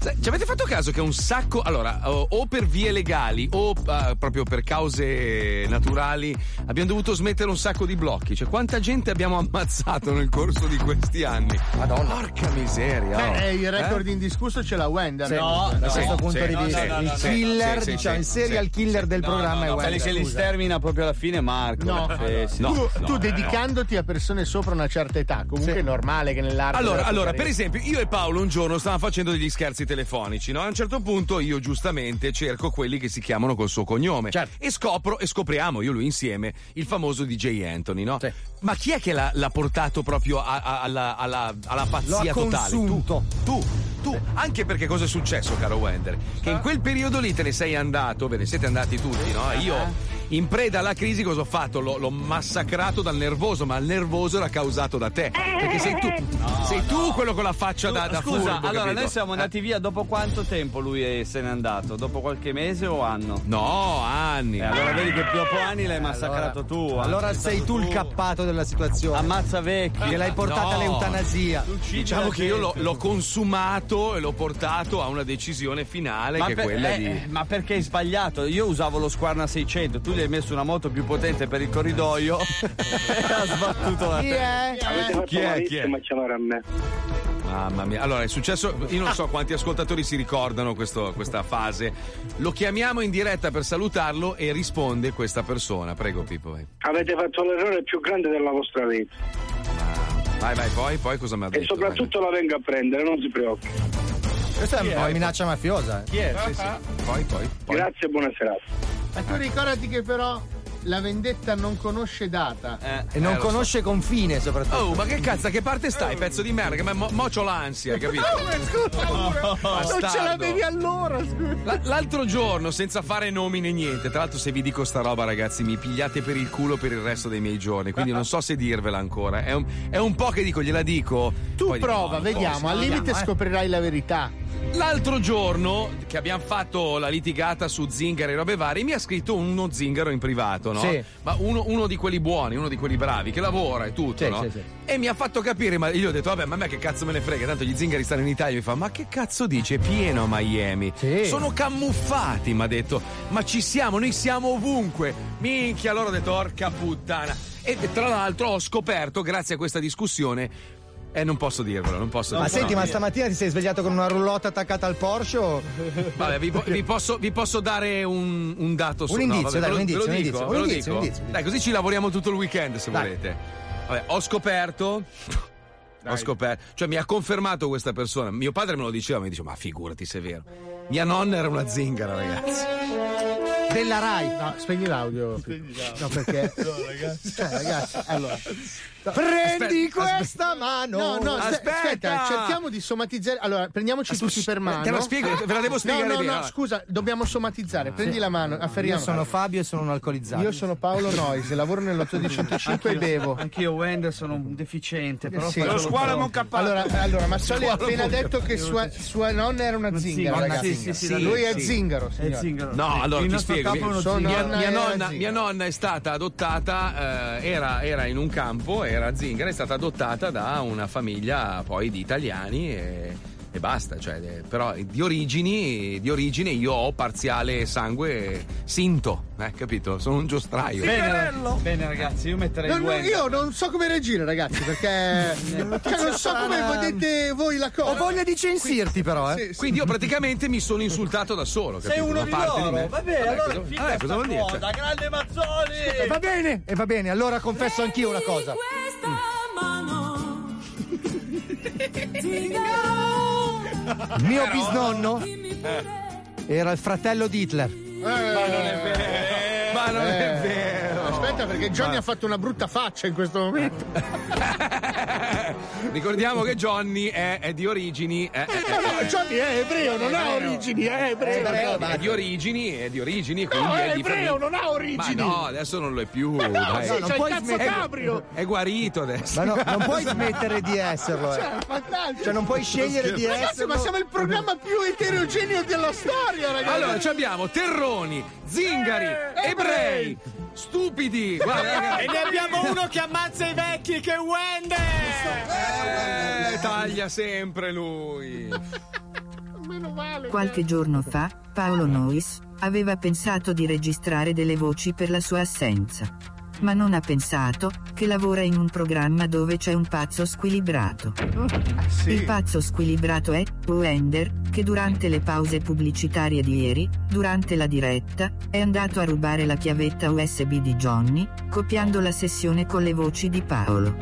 Ci avete fatto caso che un sacco, allora, o per vie legali o proprio per cause naturali abbiamo dovuto smettere un sacco di blocchi, cioè quanta gente abbiamo ammazzato nel corso di questi anni. Madonna, porca miseria. Il record indiscusso ce l'ha Wender, il serial killer del programma è Wender, che li stermina proprio alla fine. Marco, tu dedicandoti a persone sopra una certa età comunque è normale che nell'arte, allora per esempio io e Paolo un giorno stavamo facendo degli scherzi telefonici, no? A un certo punto io giustamente cerco quelli che si chiamano col suo cognome, e scopriamo io e lui insieme il famoso DJ Anthony, no? Sì. Ma chi è che l'ha portato proprio alla pazzia totale? Tu, anche perché cosa è successo, caro Wender? Che in quel periodo lì ve ne siete andati tutti, no? Io in preda alla crisi cosa ho fatto? L'ho massacrato dal nervoso, ma il nervoso era causato da te, perché sei tu quello con la faccia da scusa, furbo, allora capito? Noi siamo andati via dopo quanto tempo lui se n'è andato? Dopo qualche mese o anno? No, anni. Allora vedi che dopo anni l'hai massacrato tu. Allora sei tu il cappato della situazione. Ammazza vecchi. Che l'hai portata all'eutanasia. Diciamo che io l'ho consumato e l'ho portato a una decisione finale, ma che è quella di... Ma perché hai sbagliato? Io usavo lo Squarna 600, tu gli hai messo una moto più potente per il corridoio e ha sbattuto la testa. Chi è? A me. Mamma mia, allora è successo, io non so quanti ascoltatori si ricordano questa fase. Lo chiamiamo in diretta per salutarlo e risponde questa persona. Prego Pippo. Avete fatto l'errore più grande della vostra vita. Vai, poi cosa mi ha detto? E soprattutto la vengo a prendere, non si preoccupi. Questa è una minaccia mafiosa. Chi è? Sì. Poi. Grazie e buona serata. Ma tu ricordati che però la vendetta non conosce data e non conosce confine, soprattutto. Oh, ma che cazzo, che parte stai, pezzo di merda? Che mo c'ho l'ansia, capito? Non ce l'avevi allora, scusa. L'altro giorno, senza fare nomi né niente, tra l'altro se vi dico sta roba ragazzi mi pigliate per il culo per il resto dei miei giorni, quindi non so se dirvela ancora, è un po' che dico, gliela dico. Tu poi prova, dico, vediamo, al limite scoprirai la verità. L'altro giorno che abbiamo fatto la litigata su zingari e robe varie, mi ha scritto uno zingaro in privato, no? Sì. Ma uno di quelli buoni, uno di quelli bravi che lavora e tutto, sì, no? Sì. E mi ha fatto capire, ma io ho detto vabbè, ma a me che cazzo me ne frega, tanto gli zingari stanno in Italia. Mi fa, ma che cazzo dice, è pieno a Miami, sono camuffati, mi ha detto, ma ci siamo, noi siamo ovunque, minchia. Allora ho detto orca puttana, e tra l'altro ho scoperto grazie a questa discussione. Non posso dirvelo, Ma senti, ma stamattina ti sei svegliato con una roulotte attaccata al Porsche o... Vabbè, vi posso dare un dato su... Un indizio. Dai, così ci lavoriamo tutto il weekend, se volete. Vabbè, ho scoperto, cioè mi ha confermato questa persona. Mio padre me lo diceva, mi diceva, ma figurati se è vero. Mia nonna era una zingara, ragazzi. Della Rai. No, spegni l'audio. No, perché? No, ragazzi. Ragazzi, allora. Prendi questa mano. No, aspetta, cerchiamo di somatizzare. Allora, prendiamoci tutti per mano. Te la spiego, ve la devo spiegare. No, scusa, dobbiamo somatizzare. Prendi la mano, afferriamo. Io sono Fabio e sono un alcolizzato. Io sono Paolo Noise, lavoro nell'805 e bevo. Anch'io Wender sono un deficiente, però lo squalo non capace. Allora, Mazzoli ha appena detto che sua nonna era una zingara, ragazzi. Lui è zingaro, signore. No, allora ti spiego. Mia nonna è stata adottata, era in un campo, era zingara, è stata adottata da una famiglia poi di italiani e basta, cioè, però di origine io ho parziale sangue sinto, capito? Sono un giostraio. Bene ragazzi, io metterei io non so come reagire ragazzi, perché non so come vedete voi la cosa. Ho voglia di censirti però, Sì. Quindi io praticamente mi sono insultato da solo, capito? Sei uno di loro. Va bene, allora cosa vuol dire? Da grande Mazzoli. Va bene, allora confesso anch'io una cosa. Mio bisnonno era il fratello di Hitler. Ma non è vero. Aspetta finita perché Johnny ha fatto una brutta faccia in questo momento. Ricordiamo che Johnny è di origini. No, Johnny è ebreo, non ha origini, è ebreo. È di origini, quindi no, è ebreo, non ha origini. Ma no, adesso non lo è più. Ma no, dai. Sì, non c'è il cazzo cabrio. È guarito adesso. Ma no, non puoi smettere di esserlo. Cioè, non puoi scegliere di esserlo. Ma siamo il programma più eterogeneo della storia, ragazzi. Allora, abbiamo terroni, zingari, ebrei, stupidi. Guarda, e ne abbiamo uno che ammazza i vecchi, che è Wender. Taglia sempre lui. Meno male. Qualche giorno fa, Paolo Nois aveva pensato di registrare delle voci per la sua assenza, ma non ha pensato che lavora in un programma dove c'è un pazzo squilibrato. Il pazzo squilibrato è Wender, che durante le pause pubblicitarie di ieri, durante la diretta, è andato a rubare la chiavetta USB di Johnny, copiando la sessione con le voci di Paolo.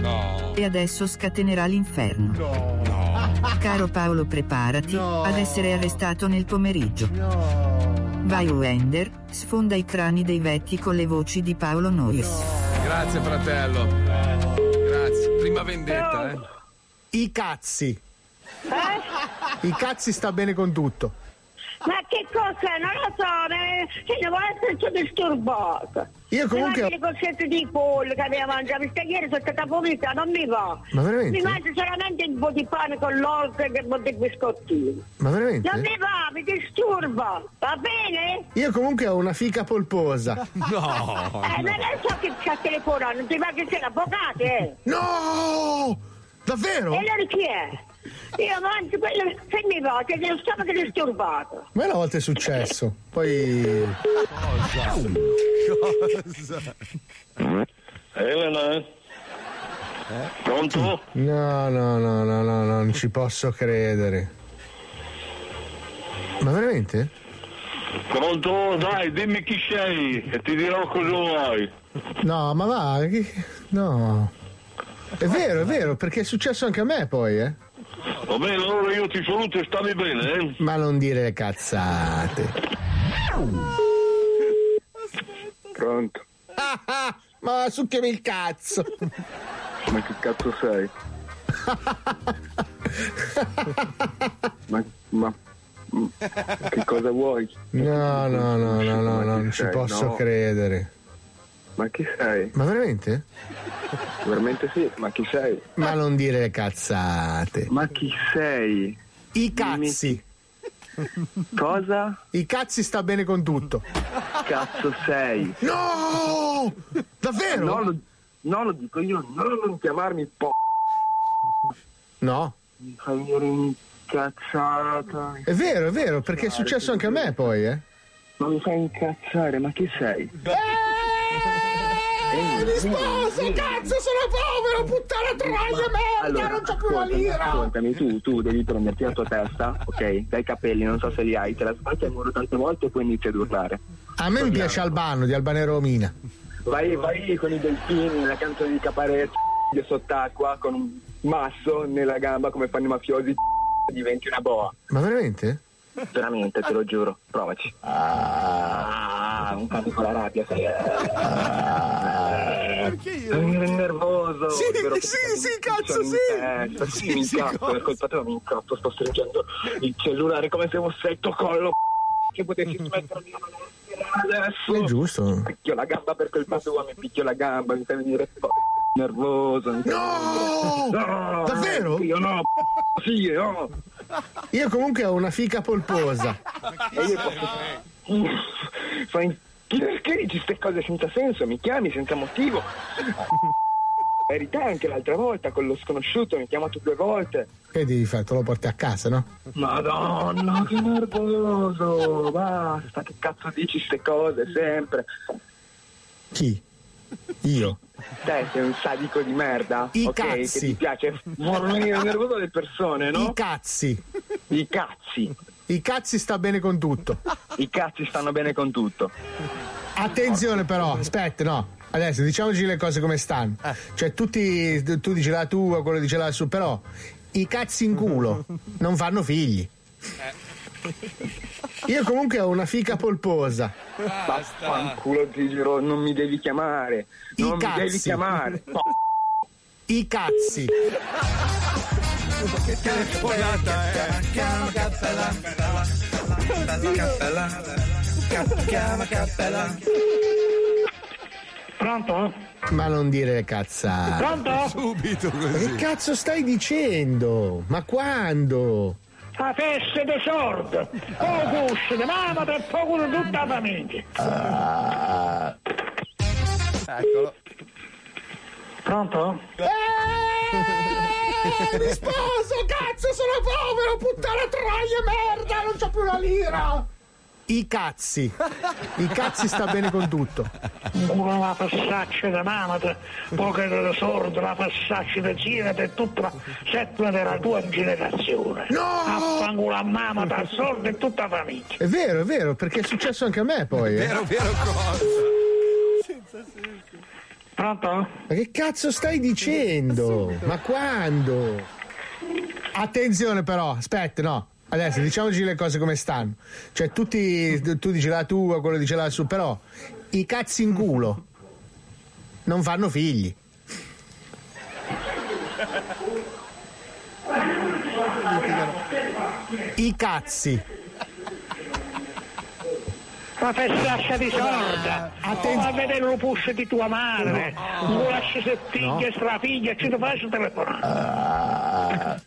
No. E adesso scatenerà l'inferno. No. No. Caro Paolo, preparati ad essere arrestato nel pomeriggio. Vai Wender, sfonda i crani dei vecchi con le voci di Paolo Nois. Grazie fratello. Grazie. Prima vendetta, eh. I cazzi. I cazzi sta bene con tutto. Ma che cos'è? Non lo so, che devo esserci disturbato. Io comunque mi mangio le coscette di pollo che avevo mangiato, perché ieri sono stata pulita, non mi va. Ma veramente? Mi mangio solamente un po' di pane con l'oltre e un po' di biscottini. Ma veramente? Non mi va, mi disturba, va bene? Io comunque ho una fica polposa. No. Ma adesso che c'ha telefonato, non ti va che sei l'avvocato, eh? No! Davvero? E allora chi è? Io mangio quello che mi va, che lo stomaco è disturbato. Ma una volta è successo, poi. Cosa? Elena? Pronto? No, non ci posso credere. Ma veramente? Pronto? Dai, dimmi chi sei e ti dirò cosa vuoi. No, ma va, no. È vero, perché è successo anche a me poi, eh. Va bene, allora io ti saluto e stammi bene, eh? Ma non dire cazzate. Aspetta. Pronto? Ma succhiami il cazzo. Ma che cazzo sei? ma che cosa vuoi? No, non ci posso credere. Ma chi sei? Ma veramente? Veramente sì, ma chi sei? Ma non dire cazzate. Ma chi sei? I cazzi. Cosa? I cazzi sta bene con tutto. Cazzo sei? No! Davvero? No, lo dico io, non chiamarmi No. Mi fai venire incazzata. È vero, perché è successo anche a me poi, eh. Ma mi fai incazzare, ma chi sei? Mi sposo, cazzo, sono povero, puttana troia, merda, non c'ho più la lira. Ascoltami, tu devi prenderti la tua testa, ok? Dai capelli, non so se li hai, te la sbatti al muro tante volte e poi inizi ad urlare. A me mi piace Albano, di Albanero Mina. Vai con i delfini, la canzone di Caparezza, sott'acqua, con un masso nella gamba come fanno i mafiosi, diventi una boa. Ma veramente? Veramente, te lo giuro, provaci. Un cane con la rabbia, sai. Perché io? Mi nervoso. Sì, cazzo, sì. Sì, mi incazzo, per colpa tua mi incazzo. Sto stringendo il cellulare come se fosse il tuo collo. Che potessi smettermi adesso. È giusto. Picchio la gamba per colpa tua, mi picchio la gamba, mi fai venire nervoso. No! Davvero? Io no, sì, no. Io comunque ho una fica polposa. E io posso. Perché dici queste cose senza senso? Mi chiami senza motivo? Verità, anche l'altra volta con lo sconosciuto mi hai chiamato 2 volte. E di fatto lo porti a casa, no? Madonna, che nervoso! Basta, che cazzo dici ste cose sempre? Chi? Io? Te sei un sadico di merda. Ok, cazzi. Che ti piace fornire nervoso alle persone, no? I cazzi. I cazzi sta bene con tutto. I cazzi stanno bene con tutto. Attenzione però, aspetta, no. Adesso diciamoci le cose come stanno. Cioè tu dici la tua, quello dice la sua, però i cazzi in culo non fanno figli. Io comunque ho una fica polposa. Vaffanculo, ti giuro, non mi devi chiamare. Non mi devi chiamare. I cazzi. Che telefonata Pronto? Ma non dire cazzate. Pronto? Subito così. Che cazzo stai dicendo? Ma quando? A feste de sordo. O cuscine, mamma per poco tutta la famiglia. Eccolo. Pronto? Mi sposo, cazzo, sono povero, puttana troia, merda, non c'ho più una lira. I cazzi. I cazzi sta bene con tutto. Una passaccia da mamata, poca da sordo, la passaccia da gira per tutta la settima della tua generazione. No! Affangula mamata, a sordo e tutta la famiglia. È vero, perché è successo anche a me poi. Vero cosa. Senza senso. Pronto? Ma che cazzo stai dicendo? Subito. Ma quando? Attenzione però, aspetta, no. Adesso diciamoci le cose come stanno. Cioè tutti, tu dici la tua, quello dice la sua, però i cazzi in culo non fanno figli. I cazzi. Una fessaccia di sorda, a vedere lo push di tua madre, non lasci se figlia, strafiglia, ci ti faccio telefonare.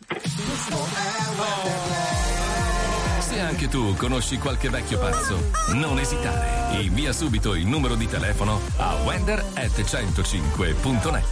Se anche tu conosci qualche vecchio pazzo, non esitare. Invia subito il numero di telefono a wender@105.net.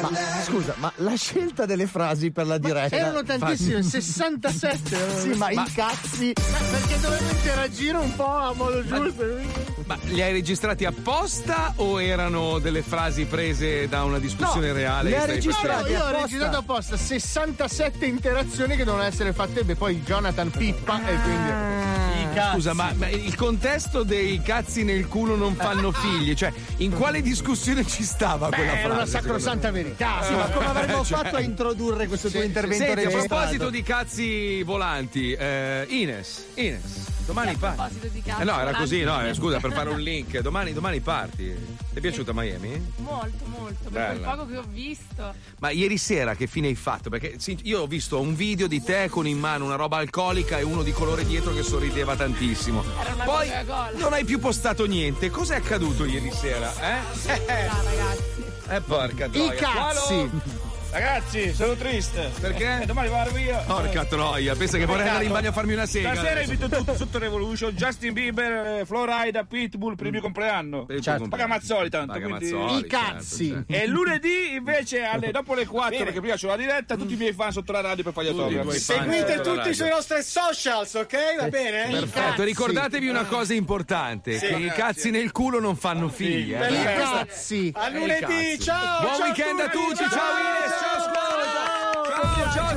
Ma scusa, ma la scelta delle frasi per la diretta erano tantissime, 67. Sì, ma i cazzi. Ma perché dovevo interagire un po' a modo giusto? Ma li hai registrati apposta o erano delle frasi prese da una discussione reale? Li hai registrati? Io ho registrato apposta 67 interazioni che devono essere fatte. Beh, poi Jonathan Pippa e quindi. Cazzi. Scusa, ma il contesto dei cazzi nel culo non fanno figli, cioè in quale discussione ci stava quella frase? Era una sacrosanta verità. Sì, ma come avremmo fatto a introdurre questo tuo intervento? Senti, a proposito di cazzi volanti, Ines, domani parti. No, era così, no, scusa, per fare un link. Domani parti. Ti è piaciuta Miami? Molto, bella. Per quel poco che ho visto. Ma ieri sera che fine hai fatto? Perché io ho visto un video di te con in mano una roba alcolica e uno di colore dietro che sorrideva tantissimo. Era una poi Coca-Cola. Non hai più postato niente. Cos'è accaduto ieri sera? Ragazzi. Porca troia. I cazzi. Ragazzi, sono triste. Perché? Domani vado via. Porca troia, pensa che vorrei andare in bagno a farmi una sega. Stasera invito tutto sotto Revolution, Justin Bieber, Florida, Pitbull, primo compleanno. Certo. Paga Mazzoli tanto. I cazzi. Certo. E lunedì invece dopo le 4, perché prima c'ho la diretta, tutti i miei fan sotto la radio per fargli autografi. Seguite tutti sui nostri socials, ok? Va bene? Perfetto, ricordatevi una cosa importante, che i cazzi nel culo non fanno figli. I cazzi. A lunedì, ciao. Buon weekend a tutti, ciao Ines. Ciao Squalo, ciao.